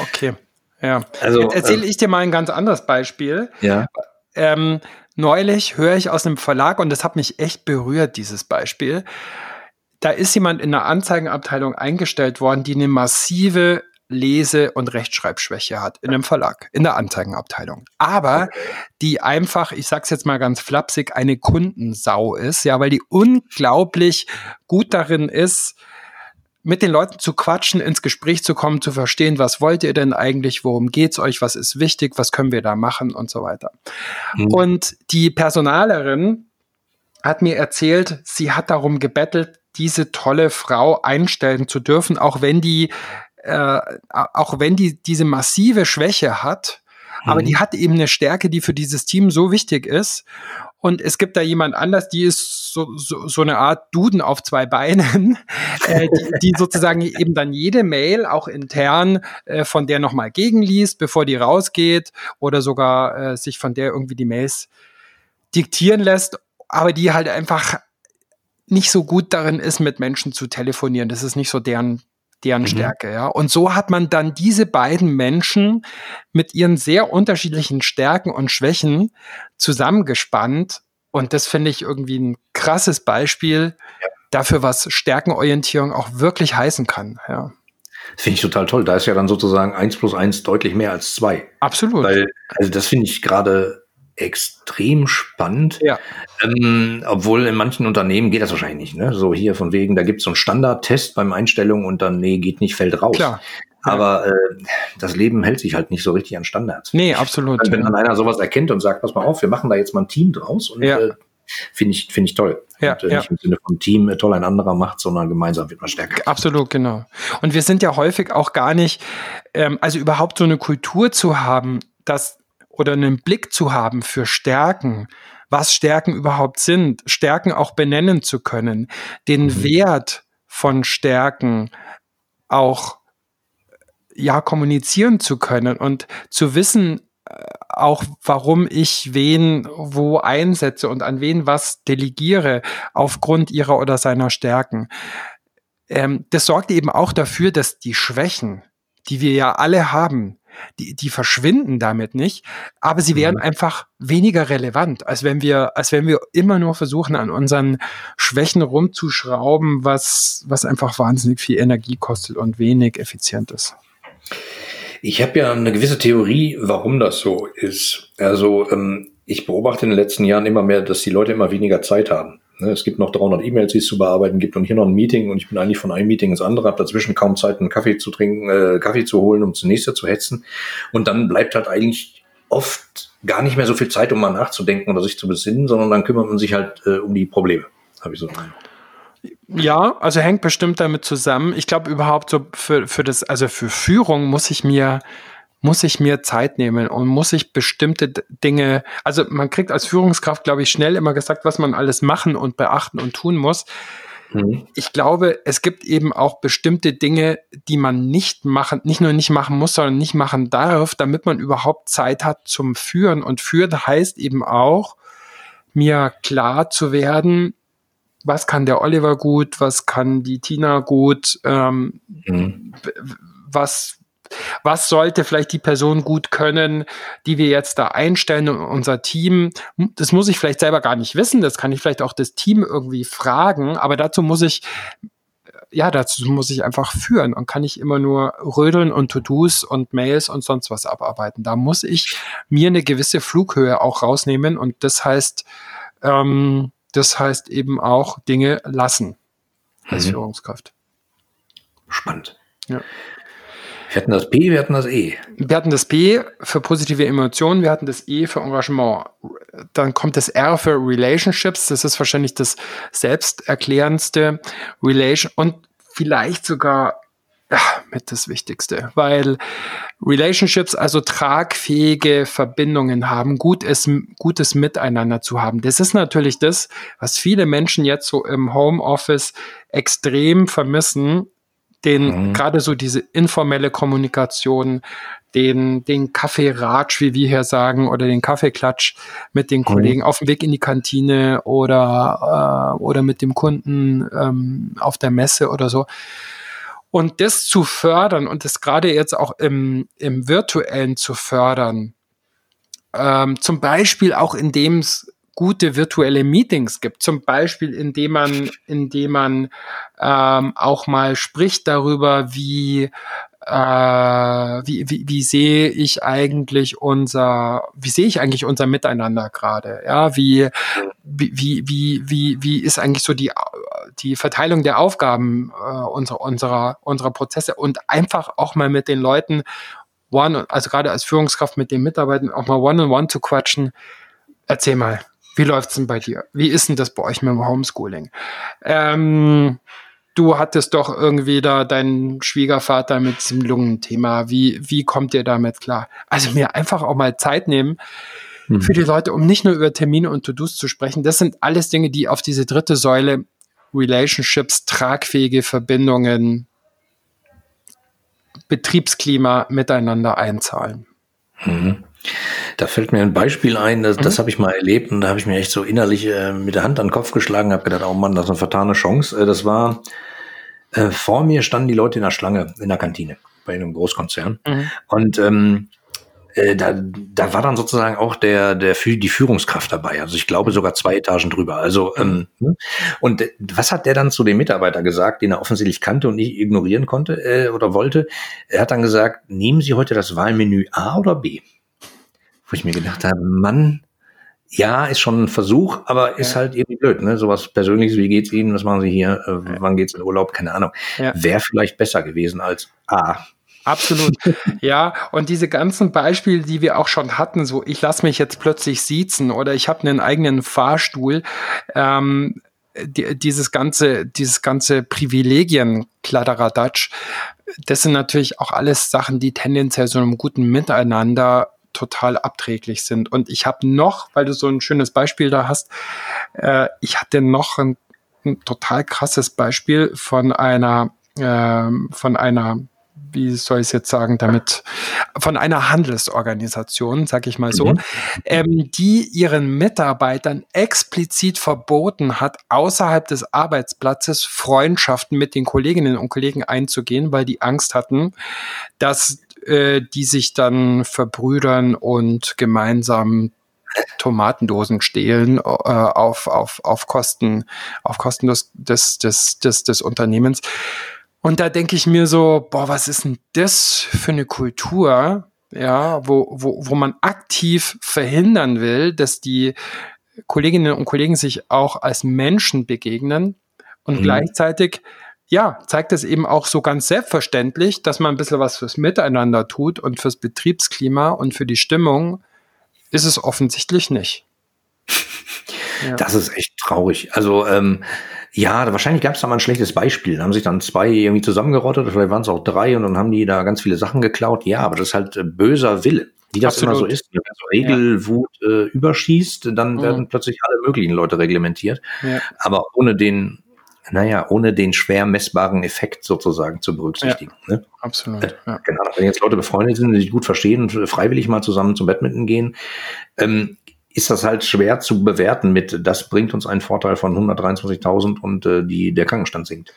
Okay, ja. Also, jetzt erzähle ich dir mal ein ganz anderes Beispiel. Ja. Neulich höre ich aus einem Verlag, und das hat mich echt berührt, dieses Beispiel, da ist jemand in einer Anzeigenabteilung eingestellt worden, die eine massive Lese- und Rechtschreibschwäche hat in einem Verlag, in der Anzeigenabteilung. Aber die einfach, ich sag's jetzt mal ganz flapsig, eine Kundensau ist, ja, weil die unglaublich gut darin ist, mit den Leuten zu quatschen, ins Gespräch zu kommen, zu verstehen, was wollt ihr denn eigentlich, worum geht's euch, was ist wichtig, was können wir da machen und so weiter. Und die Personalerin hat mir erzählt, sie hat darum gebettelt, diese tolle Frau einstellen zu dürfen, auch wenn die diese massive Schwäche hat, aber die hat eben eine Stärke, die für dieses Team so wichtig ist. Und es gibt da jemand anders, die ist so eine Art Duden auf 2 Beinen, die sozusagen eben dann jede Mail auch intern von der nochmal gegenliest, bevor die rausgeht oder sogar sich von der irgendwie die Mails diktieren lässt, aber die halt einfach nicht so gut darin ist, mit Menschen zu telefonieren. Das ist nicht so deren Stärke, ja. Und so hat man dann diese beiden Menschen mit ihren sehr unterschiedlichen Stärken und Schwächen zusammengespannt. Und das finde ich irgendwie ein krasses Beispiel dafür, was Stärkenorientierung auch wirklich heißen kann, ja. Das finde ich total toll. Da ist ja dann sozusagen 1+1 deutlich mehr als 2. Absolut. Weil, also das finde ich gerade extrem spannend, ja. Obwohl in manchen Unternehmen geht das wahrscheinlich nicht, ne? So hier von wegen, da gibt es so einen Standardtest beim Einstellung und dann, nee, geht nicht, fällt raus. Klar. Aber das Leben hält sich halt nicht so richtig an Standards. Nee, absolut. Wenn dann einer sowas erkennt und sagt, pass mal auf, wir machen da jetzt mal ein Team draus und finde ich toll. Ja, und nicht im Sinne von Team toll ein anderer macht, sondern gemeinsam wird man stärker. Absolut, genau. Und wir sind ja häufig auch gar nicht, also überhaupt so eine Kultur zu haben, dass oder einen Blick zu haben für Stärken, was Stärken überhaupt sind, Stärken auch benennen zu können, den Wert von Stärken auch kommunizieren zu können und zu wissen auch, warum ich wen wo einsetze und an wen was delegiere aufgrund ihrer oder seiner Stärken. Das sorgt eben auch dafür, dass die Schwächen, die wir ja alle haben, die verschwinden damit nicht, aber sie werden einfach weniger relevant, als wenn wir immer nur versuchen, an unseren Schwächen rumzuschrauben, was einfach wahnsinnig viel Energie kostet und wenig effizient ist. Ich habe ja eine gewisse Theorie, warum das so ist. Also ich beobachte in den letzten Jahren immer mehr, dass die Leute immer weniger Zeit haben. Es gibt noch 300 E-Mails, die es zu bearbeiten gibt und hier noch ein Meeting und ich bin eigentlich von einem Meeting ins andere, habe dazwischen kaum Zeit, einen Kaffee zu trinken, Kaffee zu holen, um zum nächsten zu hetzen und dann bleibt halt eigentlich oft gar nicht mehr so viel Zeit, um mal nachzudenken oder sich zu besinnen, sondern dann kümmert man sich halt um die Probleme, habe ich so einen Eindruck. Ja, also hängt bestimmt damit zusammen. Ich glaube überhaupt so für das, also für Führung muss ich mir Zeit nehmen und muss ich bestimmte Dinge, also man kriegt als Führungskraft, glaube ich, schnell immer gesagt, was man alles machen und beachten und tun muss. Ich glaube, es gibt eben auch bestimmte Dinge, die man nicht nur nicht machen muss, sondern nicht machen darf, damit man überhaupt Zeit hat zum Führen. Und Führen heißt eben auch, mir klar zu werden, was kann der Oliver gut, was kann die Tina gut, was sollte vielleicht die Person gut können, die wir jetzt da einstellen in unser Team? Das muss ich vielleicht selber gar nicht wissen, das kann ich vielleicht auch das Team irgendwie fragen, aber dazu muss ich einfach führen und kann nicht immer nur rödeln und To-Dos und Mails und sonst was abarbeiten. Da muss ich mir eine gewisse Flughöhe auch rausnehmen und das heißt eben auch Dinge lassen als Führungskraft. Spannend. Ja. Wir hatten das P, wir hatten das E. Wir hatten das P für positive Emotionen, wir hatten das E für Engagement. Dann kommt das R für Relationships, das ist wahrscheinlich das selbsterklärendste Relation und vielleicht sogar mit das Wichtigste, weil Relationships, also tragfähige Verbindungen haben, gutes Miteinander zu haben. Das ist natürlich das, was viele Menschen jetzt so im Homeoffice extrem vermissen, gerade so diese informelle Kommunikation, den Kaffee-Ratsch, wie wir hier sagen, oder den Kaffeeklatsch mit den Kollegen auf dem Weg in die Kantine oder mit dem Kunden auf der Messe oder so. Und das zu fördern und das gerade jetzt auch im Virtuellen zu fördern, zum Beispiel auch indem es gute virtuelle Meetings gibt, zum Beispiel indem man auch mal spricht darüber, wie sehe ich eigentlich unser Miteinander gerade? Ja, wie ist eigentlich so die Verteilung der Aufgaben unserer Prozesse, und einfach auch mal mit den Leuten also gerade als Führungskraft mit den Mitarbeitern auch mal one-on-one zu quatschen. Erzähl mal, wie läuft's denn bei dir? Wie ist denn das bei euch mit dem Homeschooling? Du hattest doch irgendwie da deinen Schwiegervater mit diesem Lungenthema. Wie kommt ihr damit klar? Also mir einfach auch mal Zeit nehmen für die Leute, um nicht nur über Termine und To-Dos zu sprechen. Das sind alles Dinge, die auf diese dritte Säule Relationships, tragfähige Verbindungen, Betriebsklima miteinander einzahlen. Mhm. Da fällt mir ein Beispiel ein, das habe ich mal erlebt, und da habe ich mir echt so innerlich mit der Hand an den Kopf geschlagen, habe gedacht, oh Mann, das ist eine vertane Chance. Das war, vor mir standen die Leute in der Schlange, in der Kantine, bei einem Großkonzern. Mhm. Und da war dann sozusagen auch die Führungskraft dabei. Also ich glaube sogar 2 Etagen drüber. Also und was hat der dann zu dem Mitarbeiter gesagt, den er offensichtlich kannte und nicht ignorieren konnte oder wollte? Er hat dann gesagt, nehmen Sie heute das Wahlmenü A oder B? Wo ich mir gedacht habe, Mann, ja, ist schon ein Versuch, aber ist halt irgendwie blöd, ne? Sowas Persönliches, wie geht's Ihnen, was machen Sie hier, wann geht's in Urlaub, keine Ahnung. Ja. Wäre vielleicht besser gewesen als A. Absolut, ja. Und diese ganzen Beispiele, die wir auch schon hatten, so ich lasse mich jetzt plötzlich siezen oder ich habe einen eigenen Fahrstuhl, dieses ganze Privilegien-Kladderadatsch, das sind natürlich auch alles Sachen, die tendenziell so einem guten Miteinander total abträglich sind. Und ich habe noch, weil du so ein schönes Beispiel da hast, ich hatte noch ein total krasses Beispiel von einer, wie soll ich es jetzt sagen, von einer Handelsorganisation, sag ich mal so, die ihren Mitarbeitern explizit verboten hat, außerhalb des Arbeitsplatzes Freundschaften mit den Kolleginnen und Kollegen einzugehen, weil die Angst hatten, dass die sich dann verbrüdern und gemeinsam Tomatendosen stehlen auf Kosten des Unternehmens. Und da denke ich mir so, boah, was ist denn das für eine Kultur, ja, wo man aktiv verhindern will, dass die Kolleginnen und Kollegen sich auch als Menschen begegnen und gleichzeitig ja, zeigt es eben auch so ganz selbstverständlich, dass man ein bisschen was fürs Miteinander tut und fürs Betriebsklima und für die Stimmung ist es offensichtlich nicht. Ja. Das ist echt traurig. Also, ja, wahrscheinlich gab es da mal ein schlechtes Beispiel. Da haben sich dann 2 irgendwie zusammengerottet, vielleicht waren es auch 3 und dann haben die da ganz viele Sachen geklaut. Ja, aber das ist halt böser Wille, wie das Absolut. Immer so ist. Wenn so Regelwut überschießt, dann werden plötzlich alle möglichen Leute reglementiert. Ja. Aber ohne den schwer messbaren Effekt sozusagen zu berücksichtigen. Ja, ne? Absolut. Ja. Genau. Wenn jetzt Leute befreundet sind, die sich gut verstehen und freiwillig mal zusammen zum Badminton gehen, ist das halt schwer zu bewerten mit, das bringt uns einen Vorteil von 123.000 und der Krankenstand sinkt.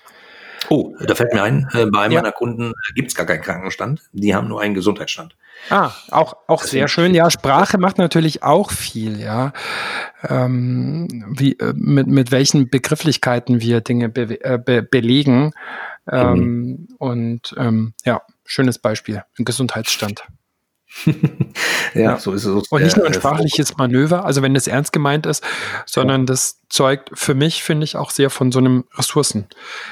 Oh, da fällt mir ein, bei einem meiner Kunden gibt's gar keinen Krankenstand, die haben nur einen Gesundheitsstand. Ah, auch sehr schön, ja, Sprache macht natürlich auch viel, ja, mit welchen Begrifflichkeiten wir Dinge belegen und ja, schönes Beispiel, ein Gesundheitsstand. Ja, so ist es. Und nicht nur ein sprachliches Manöver, also wenn das ernst gemeint ist, sondern das zeugt für mich, finde ich, auch sehr von so einem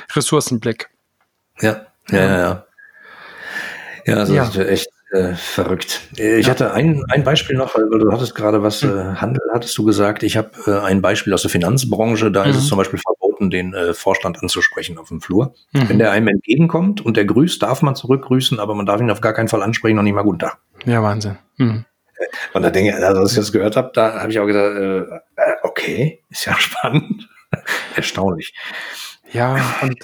Ressourcenblick. Ja. Ja, das ist echt verrückt. Ich hatte ein Beispiel noch, weil du hattest gerade was, Handel hattest du gesagt, ich habe ein Beispiel aus der Finanzbranche, da ist es zum Beispiel verboten, verboten, den Vorstand anzusprechen auf dem Flur. Mhm. Wenn der einem entgegenkommt und der grüßt, darf man zurückgrüßen, aber man darf ihn auf gar keinen Fall ansprechen, noch nicht mal guten Tag. Ja, Wahnsinn. Mhm. Und da denke ich, also als ich das gehört habe, da habe ich auch gesagt, okay, ist ja spannend, erstaunlich. Ja, und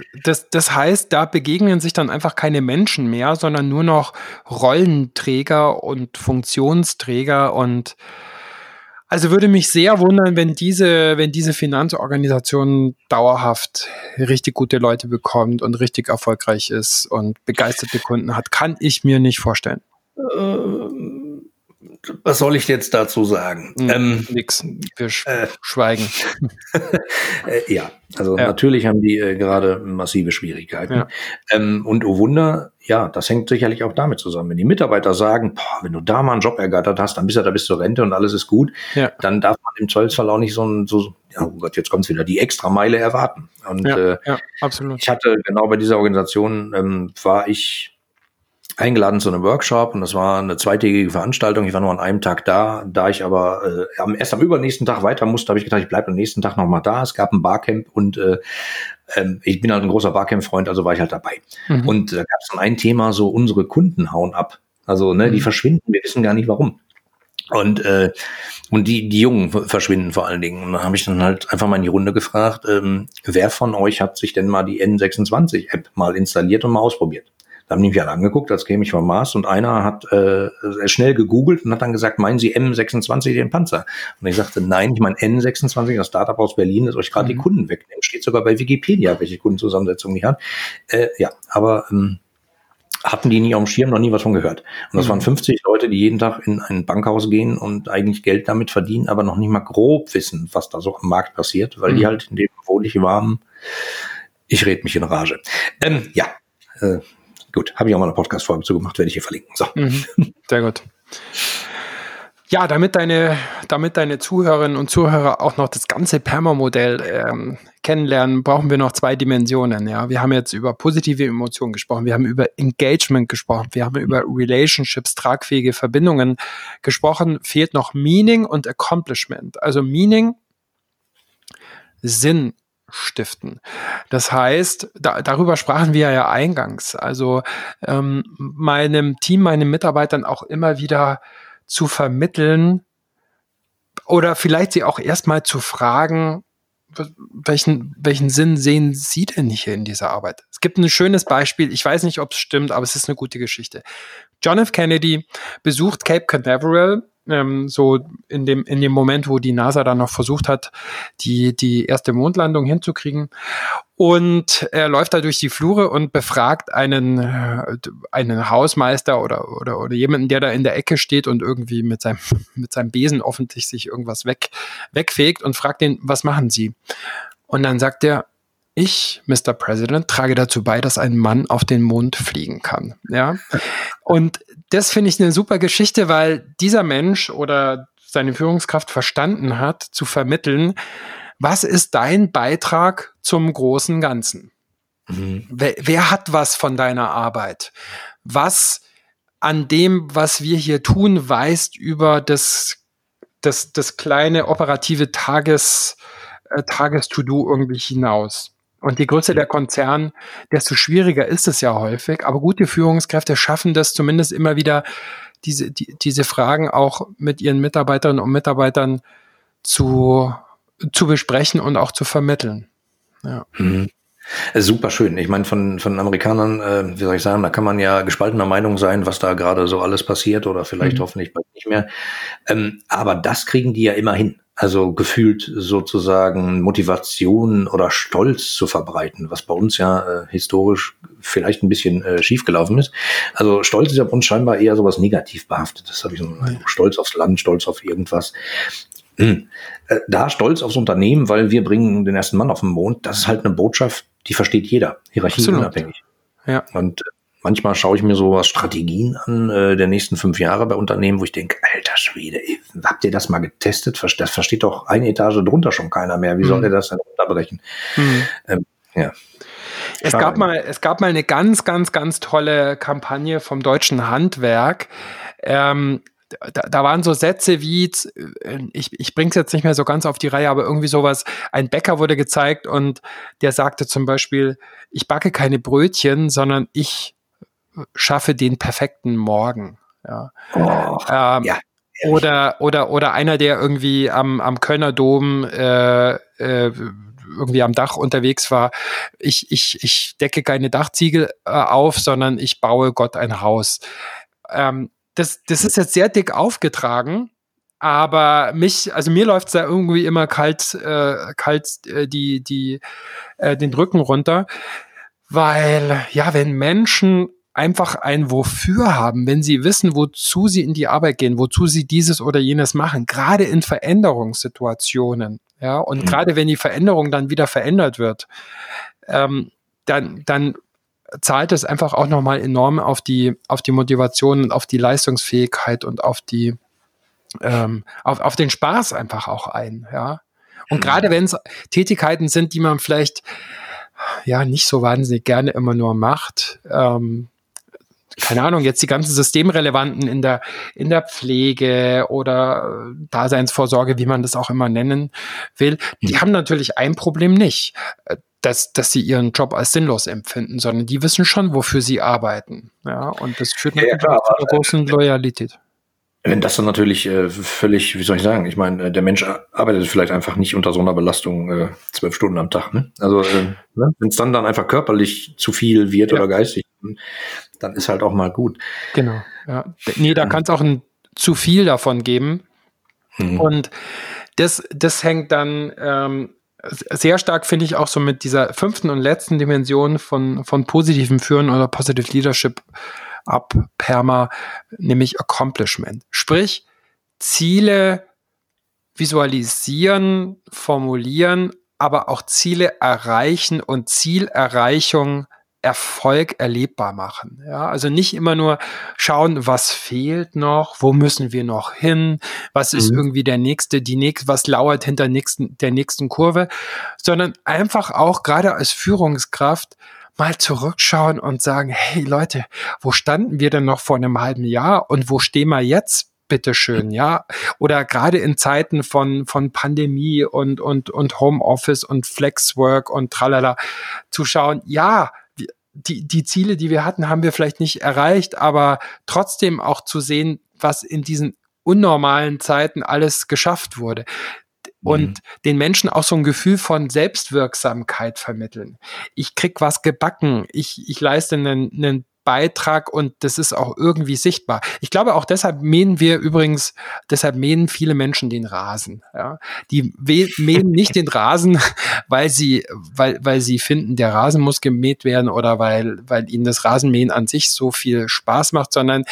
das heißt, da begegnen sich dann einfach keine Menschen mehr, sondern nur noch Rollenträger und Funktionsträger. Und also würde mich sehr wundern, wenn diese Finanzorganisation dauerhaft richtig gute Leute bekommt und richtig erfolgreich ist und begeisterte Kunden hat, kann ich mir nicht vorstellen. Was soll ich jetzt dazu sagen? Nix. Wir schweigen. Ja, also natürlich haben die gerade massive Schwierigkeiten. Ja. Und oh Wunder, ja, das hängt sicherlich auch damit zusammen. Wenn die Mitarbeiter sagen, wenn du da mal einen Job ergattert hast, dann bist du da bis zur Rente und alles ist gut, dann darf man im Zweifelsfall auch nicht oh Gott, jetzt kommt's wieder, die Extrameile erwarten. Und absolut. Ich hatte genau bei dieser Organisation war ich eingeladen zu einem Workshop und das war eine zweitägige Veranstaltung. Ich war nur an einem Tag da. Da ich aber erst am übernächsten Tag weiter musste, habe ich gedacht, ich bleibe am nächsten Tag nochmal da. Es gab ein Barcamp und ich bin halt ein großer Barcamp-Freund, also war ich halt dabei. Mhm. Und da gab es dann ein Thema, so unsere Kunden hauen ab. Also die verschwinden, wir wissen gar nicht warum. Und die Jungen verschwinden vor allen Dingen. Und da habe ich dann halt einfach mal in die Runde gefragt, wer von euch hat sich denn mal die N26-App mal installiert und mal ausprobiert? Da haben die mich alle angeguckt, als käme ich vom Mars. Und einer hat schnell gegoogelt und hat dann gesagt, meinen Sie M26, den Panzer? Und ich sagte, nein, ich meine N26, das Startup aus Berlin, das euch gerade die Kunden wegnimmt. Steht sogar bei Wikipedia, welche Kundenzusammensetzung die hat. Hatten die nie auf dem Schirm, noch nie was von gehört. Und das waren 50 Leute, die jeden Tag in ein Bankhaus gehen und eigentlich Geld damit verdienen, aber noch nicht mal grob wissen, was da so am Markt passiert, weil die halt in dem wohlig warmen, ich rede mich in Rage. Gut, habe ich auch mal eine Podcast-Folge zu gemacht, werde ich hier verlinken. So. Sehr gut. Ja, damit deine Zuhörerinnen und Zuhörer auch noch das ganze PERMA-Modell kennenlernen, brauchen wir noch zwei Dimensionen. Ja, wir haben jetzt über positive Emotionen gesprochen, wir haben über Engagement gesprochen, wir haben über Relationships, tragfähige Verbindungen gesprochen. Fehlt noch Meaning und Accomplishment. Also Meaning, Sinn stiften. Das heißt, darüber sprachen wir ja eingangs. Also meinem Team, meinen Mitarbeitern auch immer wieder zu vermitteln oder vielleicht sie auch erstmal zu fragen, welchen Sinn sehen Sie denn hier in dieser Arbeit? Es gibt ein schönes Beispiel, ich weiß nicht, ob es stimmt, aber es ist eine gute Geschichte. John F. Kennedy besucht Cape Canaveral, so in dem Moment, wo die NASA dann noch versucht hat, die erste Mondlandung hinzukriegen. Und er läuft da durch die Flure und befragt einen Hausmeister oder jemanden, der da in der Ecke steht und irgendwie mit seinem Besen offensichtlich irgendwas wegfegt und fragt ihn, was machen Sie? Und dann sagt er, ich, Mr. President, trage dazu bei, dass ein Mann auf den Mond fliegen kann. Ja? Und das finde ich eine super Geschichte, weil dieser Mensch oder seine Führungskraft verstanden hat, zu vermitteln, was ist dein Beitrag zum großen Ganzen? Mhm. Wer hat was von deiner Arbeit? Was an dem, was wir hier tun, weist über das kleine operative Tages-To-Do irgendwie hinaus? Und je größer der Konzern, desto schwieriger ist es ja häufig. Aber gute Führungskräfte schaffen das zumindest immer wieder, diese Fragen auch mit ihren Mitarbeiterinnen und Mitarbeitern zu besprechen und auch zu vermitteln. Ja. Mhm. Super schön. Ich meine, von Amerikanern, wie soll ich sagen, da kann man ja gespaltener Meinung sein, was da gerade so alles passiert oder vielleicht hoffentlich bald nicht mehr. Aber das kriegen die ja immer hin. Also gefühlt sozusagen Motivation oder Stolz zu verbreiten, was bei uns ja historisch vielleicht ein bisschen schiefgelaufen ist. Also Stolz ist ja bei uns scheinbar eher sowas negativ behaftet. Das habe ich so Stolz aufs Land, Stolz auf irgendwas. Da Stolz aufs Unternehmen, weil wir bringen den ersten Mann auf den Mond. Das ist halt eine Botschaft, die versteht jeder. Hierarchieunabhängig. Ja. Und manchmal schaue ich mir sowas Strategien an der nächsten 5 Jahre bei Unternehmen, wo ich denke, alter Schwede, habt ihr das mal getestet? Das versteht doch eine Etage drunter schon keiner mehr. Wie soll der das denn runterbrechen? Es gab mal eine ganz, ganz, ganz tolle Kampagne vom Deutschen Handwerk. da waren so Sätze wie, ich bring's jetzt nicht mehr so ganz auf die Reihe, aber irgendwie sowas, ein Bäcker wurde gezeigt und der sagte zum Beispiel, ich backe keine Brötchen, sondern ich schaffe den perfekten Morgen. Ja. Oh, ja. Oder einer, der irgendwie am Kölner Dom irgendwie am Dach unterwegs war, ich decke keine Dachziegel auf, sondern ich baue Gott ein Haus. Das ist jetzt sehr dick aufgetragen, aber mir läuft es da irgendwie immer kalt den Rücken runter, weil ja, wenn Menschen einfach ein Wofür haben, wenn sie wissen, wozu sie in die Arbeit gehen, wozu sie dieses oder jenes machen, gerade in Veränderungssituationen, ja, und gerade wenn die Veränderung dann wieder verändert wird, dann zahlt es einfach auch nochmal enorm auf die Motivation und auf die Leistungsfähigkeit und auf die auf den Spaß einfach auch ein, ja. Und gerade wenn es Tätigkeiten sind, die man vielleicht ja nicht so wahnsinnig gerne immer nur macht, keine Ahnung, jetzt die ganzen Systemrelevanten in der Pflege oder Daseinsvorsorge, wie man das auch immer nennen will, die haben natürlich ein Problem nicht, dass sie ihren Job als sinnlos empfinden, sondern die wissen schon, wofür sie arbeiten. Ja, und das führt natürlich zu einer großen Loyalität. Wenn das dann natürlich völlig, wie soll ich sagen, ich meine, der Mensch arbeitet vielleicht einfach nicht unter so einer Belastung 12 Stunden am Tag. Ne? Also wenn es dann einfach körperlich zu viel wird oder geistig, dann ist halt auch mal gut. Genau. Ja. Nee, da kann es auch zu viel davon geben. Mhm. Und das hängt dann sehr stark, finde ich, auch so mit dieser 5. und letzten Dimension von positivem Führen oder Positive Leadership ab, PERMA, nämlich Accomplishment. Sprich, Ziele visualisieren, formulieren, aber auch Ziele erreichen und Zielerreichung, Erfolg erlebbar machen. Ja, also nicht immer nur schauen, was fehlt noch, wo müssen wir noch hin, was ist irgendwie was lauert hinter der nächsten Kurve, sondern einfach auch gerade als Führungskraft mal zurückschauen und sagen, hey Leute, wo standen wir denn noch vor einem halben Jahr und wo stehen wir jetzt? Bitteschön, ja. Oder gerade in Zeiten von Pandemie und Homeoffice und Flexwork und tralala zu schauen, ja, die Ziele, die wir hatten, haben wir vielleicht nicht erreicht, aber trotzdem auch zu sehen, was in diesen unnormalen Zeiten alles geschafft wurde. Und den Menschen auch so ein Gefühl von Selbstwirksamkeit vermitteln. Ich krieg was gebacken, ich leiste einen Beitrag und das ist auch irgendwie sichtbar. Ich glaube, auch deshalb mähen viele Menschen den Rasen. Ja? Die mähen nicht den Rasen, weil sie finden, der Rasen muss gemäht werden oder weil ihnen das Rasenmähen an sich so viel Spaß macht, sondern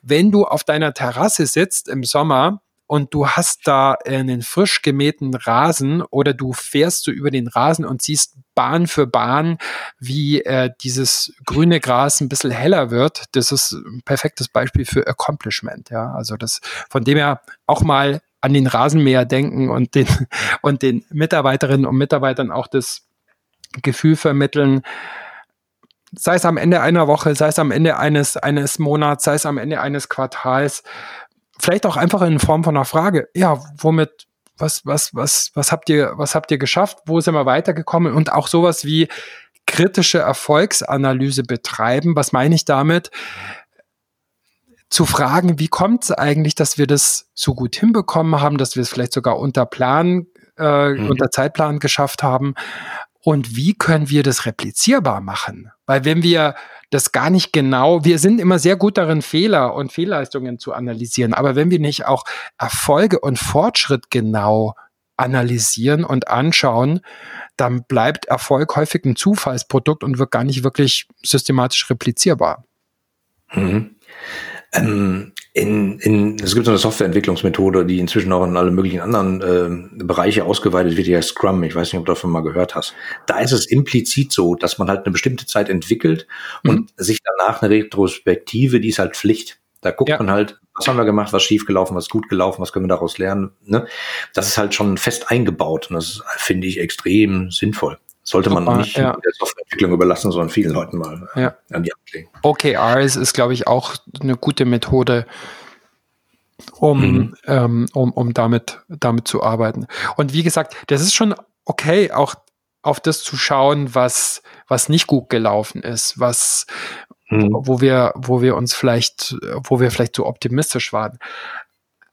wenn du auf deiner Terrasse sitzt im Sommer und du hast da einen frisch gemähten Rasen oder du fährst so über den Rasen und siehst Bahn für Bahn, wie dieses grüne Gras ein bisschen heller wird. Das ist ein perfektes Beispiel für Accomplishment. Ja, also das, von dem her auch mal an den Rasenmäher denken und den Mitarbeiterinnen und Mitarbeitern auch das Gefühl vermitteln, sei es am Ende einer Woche, sei es am Ende eines Monats, sei es am Ende eines Quartals, vielleicht auch einfach in Form von einer Frage. Ja, womit, was habt ihr geschafft? Wo sind wir weitergekommen? Und auch sowas wie kritische Erfolgsanalyse betreiben. Was meine ich damit? Zu fragen, wie kommt es eigentlich, dass wir das so gut hinbekommen haben, dass wir es vielleicht sogar unter Zeitplan geschafft haben? Und wie können wir das replizierbar machen? Weil wenn wir das gar nicht genau, wir sind immer sehr gut darin, Fehler und Fehlleistungen zu analysieren, aber wenn wir nicht auch Erfolge und Fortschritt genau analysieren und anschauen, dann bleibt Erfolg häufig ein Zufallsprodukt und wird gar nicht wirklich systematisch replizierbar. Mhm. Es gibt so eine Softwareentwicklungsmethode, die inzwischen auch in alle möglichen anderen Bereiche ausgeweitet wird, ja Scrum. Ich weiß nicht, ob du davon mal gehört hast. Da ist es implizit so, dass man halt eine bestimmte Zeit entwickelt und sich danach eine Retrospektive, die ist halt Pflicht. Da guckt man halt, was haben wir gemacht, was schief gelaufen, was gut gelaufen, was können wir daraus lernen. Ne? Das ist halt schon fest eingebaut und das finde ich extrem sinnvoll. Sollte man nicht der Softwareentwicklung überlassen, sondern vielen Leuten mal an die Hand legen. OKRs ist, glaube ich, auch eine gute Methode, um damit zu arbeiten. Und wie gesagt, das ist schon okay, auch auf das zu schauen, was nicht gut gelaufen ist, wo wir vielleicht zu optimistisch waren.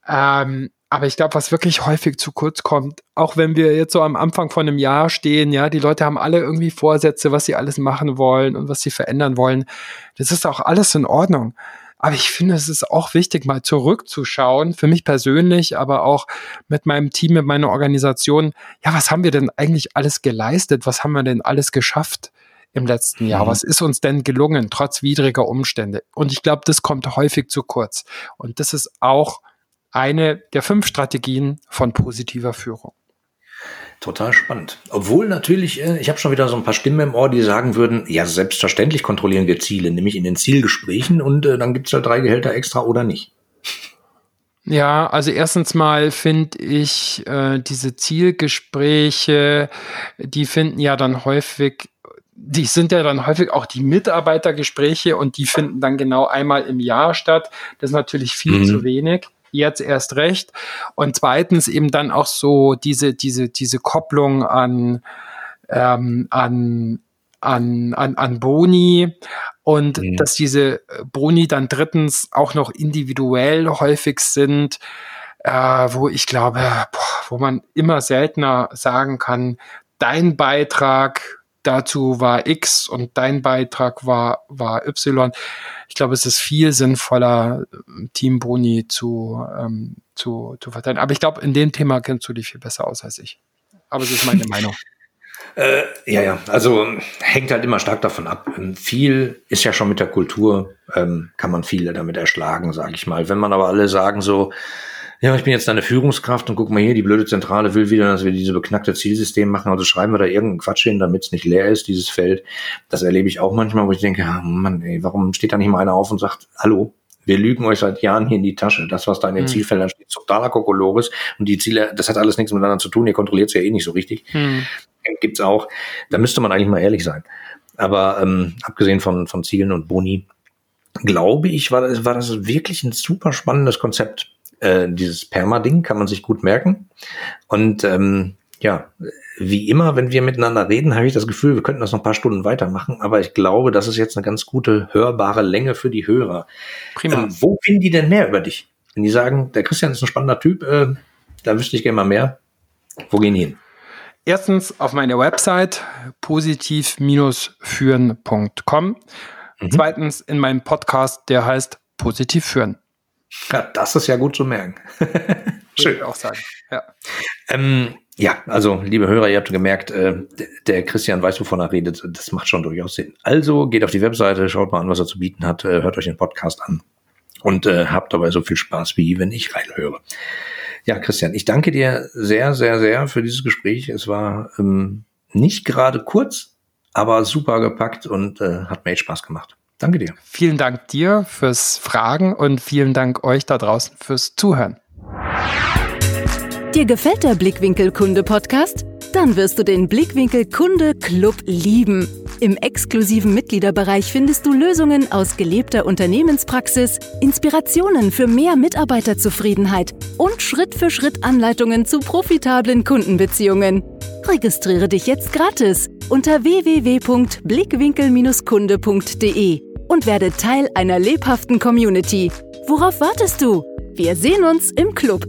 Aber ich glaube, was wirklich häufig zu kurz kommt, auch wenn wir jetzt so am Anfang von einem Jahr stehen, ja, die Leute haben alle irgendwie Vorsätze, was sie alles machen wollen und was sie verändern wollen. Das ist auch alles in Ordnung. Aber ich finde, es ist auch wichtig, mal zurückzuschauen, für mich persönlich, aber auch mit meinem Team, mit meiner Organisation. Ja, was haben wir denn eigentlich alles geleistet? Was haben wir denn alles geschafft im letzten Jahr? Was ist uns denn gelungen, trotz widriger Umstände? Und ich glaube, das kommt häufig zu kurz. Und das ist auch eine der 5 Strategien von positiver Führung. Total spannend. Obwohl natürlich, ich habe schon wieder so ein paar Stimmen im Ohr, die sagen würden, ja, selbstverständlich kontrollieren wir Ziele, nämlich in den Zielgesprächen und dann gibt es da 3 Gehälter extra oder nicht. Ja, also erstens mal finde ich, diese Zielgespräche, die sind ja dann häufig auch die Mitarbeitergespräche und die finden dann genau einmal im Jahr statt. Das ist natürlich viel zu wenig. Jetzt erst recht. Und zweitens eben dann auch so diese Kopplung an Boni und dass diese Boni dann drittens auch noch individuell häufig sind, wo ich glaube, wo man immer seltener sagen kann, dein Beitrag dazu war X und dein Beitrag war Y. Ich glaube, es ist viel sinnvoller, Teamboni zu verteilen. Aber ich glaube, in dem Thema kennst du dich viel besser aus als ich. Aber das ist meine Meinung. Also hängt halt immer stark davon ab. Viel ist ja schon mit der Kultur, kann man viele damit erschlagen, sage ich mal. Wenn man aber alle sagen so, ja, ich bin jetzt eine Führungskraft und guck mal hier, die blöde Zentrale will wieder, dass wir diese beknackte Zielsystem machen, also schreiben wir da irgendeinen Quatsch hin, damit es nicht leer ist, dieses Feld. Das erlebe ich auch manchmal, wo ich denke, ah, Mann, ey, warum steht da nicht mal einer auf und sagt, hallo, wir lügen euch seit Jahren hier in die Tasche. Das, was da in den Zielfeldern steht, ist totaler Kokolores und die Ziele, das hat alles nichts miteinander zu tun, ihr kontrolliert es ja eh nicht so richtig. Gibt's auch, da müsste man eigentlich mal ehrlich sein. Aber abgesehen von Zielen und Boni, glaube ich, war das wirklich ein super spannendes Konzept. Dieses Perma-Ding kann man sich gut merken. Und wie immer, wenn wir miteinander reden, habe ich das Gefühl, wir könnten das noch ein paar Stunden weitermachen. Aber ich glaube, das ist jetzt eine ganz gute, hörbare Länge für die Hörer. Prima. Wo finden die denn mehr über dich? Wenn die sagen, der Christian ist ein spannender Typ, da wüsste ich gerne mal mehr. Wo gehen die hin? Erstens auf meine Website positiv-führen.com. Zweitens in meinem Podcast, der heißt Positiv Führen. Ja, das ist ja gut zu merken. Schön auch sagen. Ja. Also liebe Hörer, ihr habt gemerkt, der Christian weiß, wovon er redet. Das macht schon durchaus Sinn. Also geht auf die Webseite, schaut mal an, was er zu bieten hat, hört euch den Podcast an und habt dabei so viel Spaß, wie wenn ich reinhöre. Ja, Christian, ich danke dir sehr, sehr, sehr für dieses Gespräch. Es war nicht gerade kurz, aber super gepackt und hat mir echt Spaß gemacht. Danke dir. Vielen Dank dir fürs Fragen und vielen Dank euch da draußen fürs Zuhören. Dir gefällt der Blickwinkel-Kunde-Podcast? Dann wirst du den Blickwinkel-Kunde-Club lieben. Im exklusiven Mitgliederbereich findest du Lösungen aus gelebter Unternehmenspraxis, Inspirationen für mehr Mitarbeiterzufriedenheit und Schritt-für-Schritt Anleitungen zu profitablen Kundenbeziehungen. Registriere dich jetzt gratis unter www.blickwinkel-kunde.de und werde Teil einer lebhaften Community. Worauf wartest du? Wir sehen uns im Club.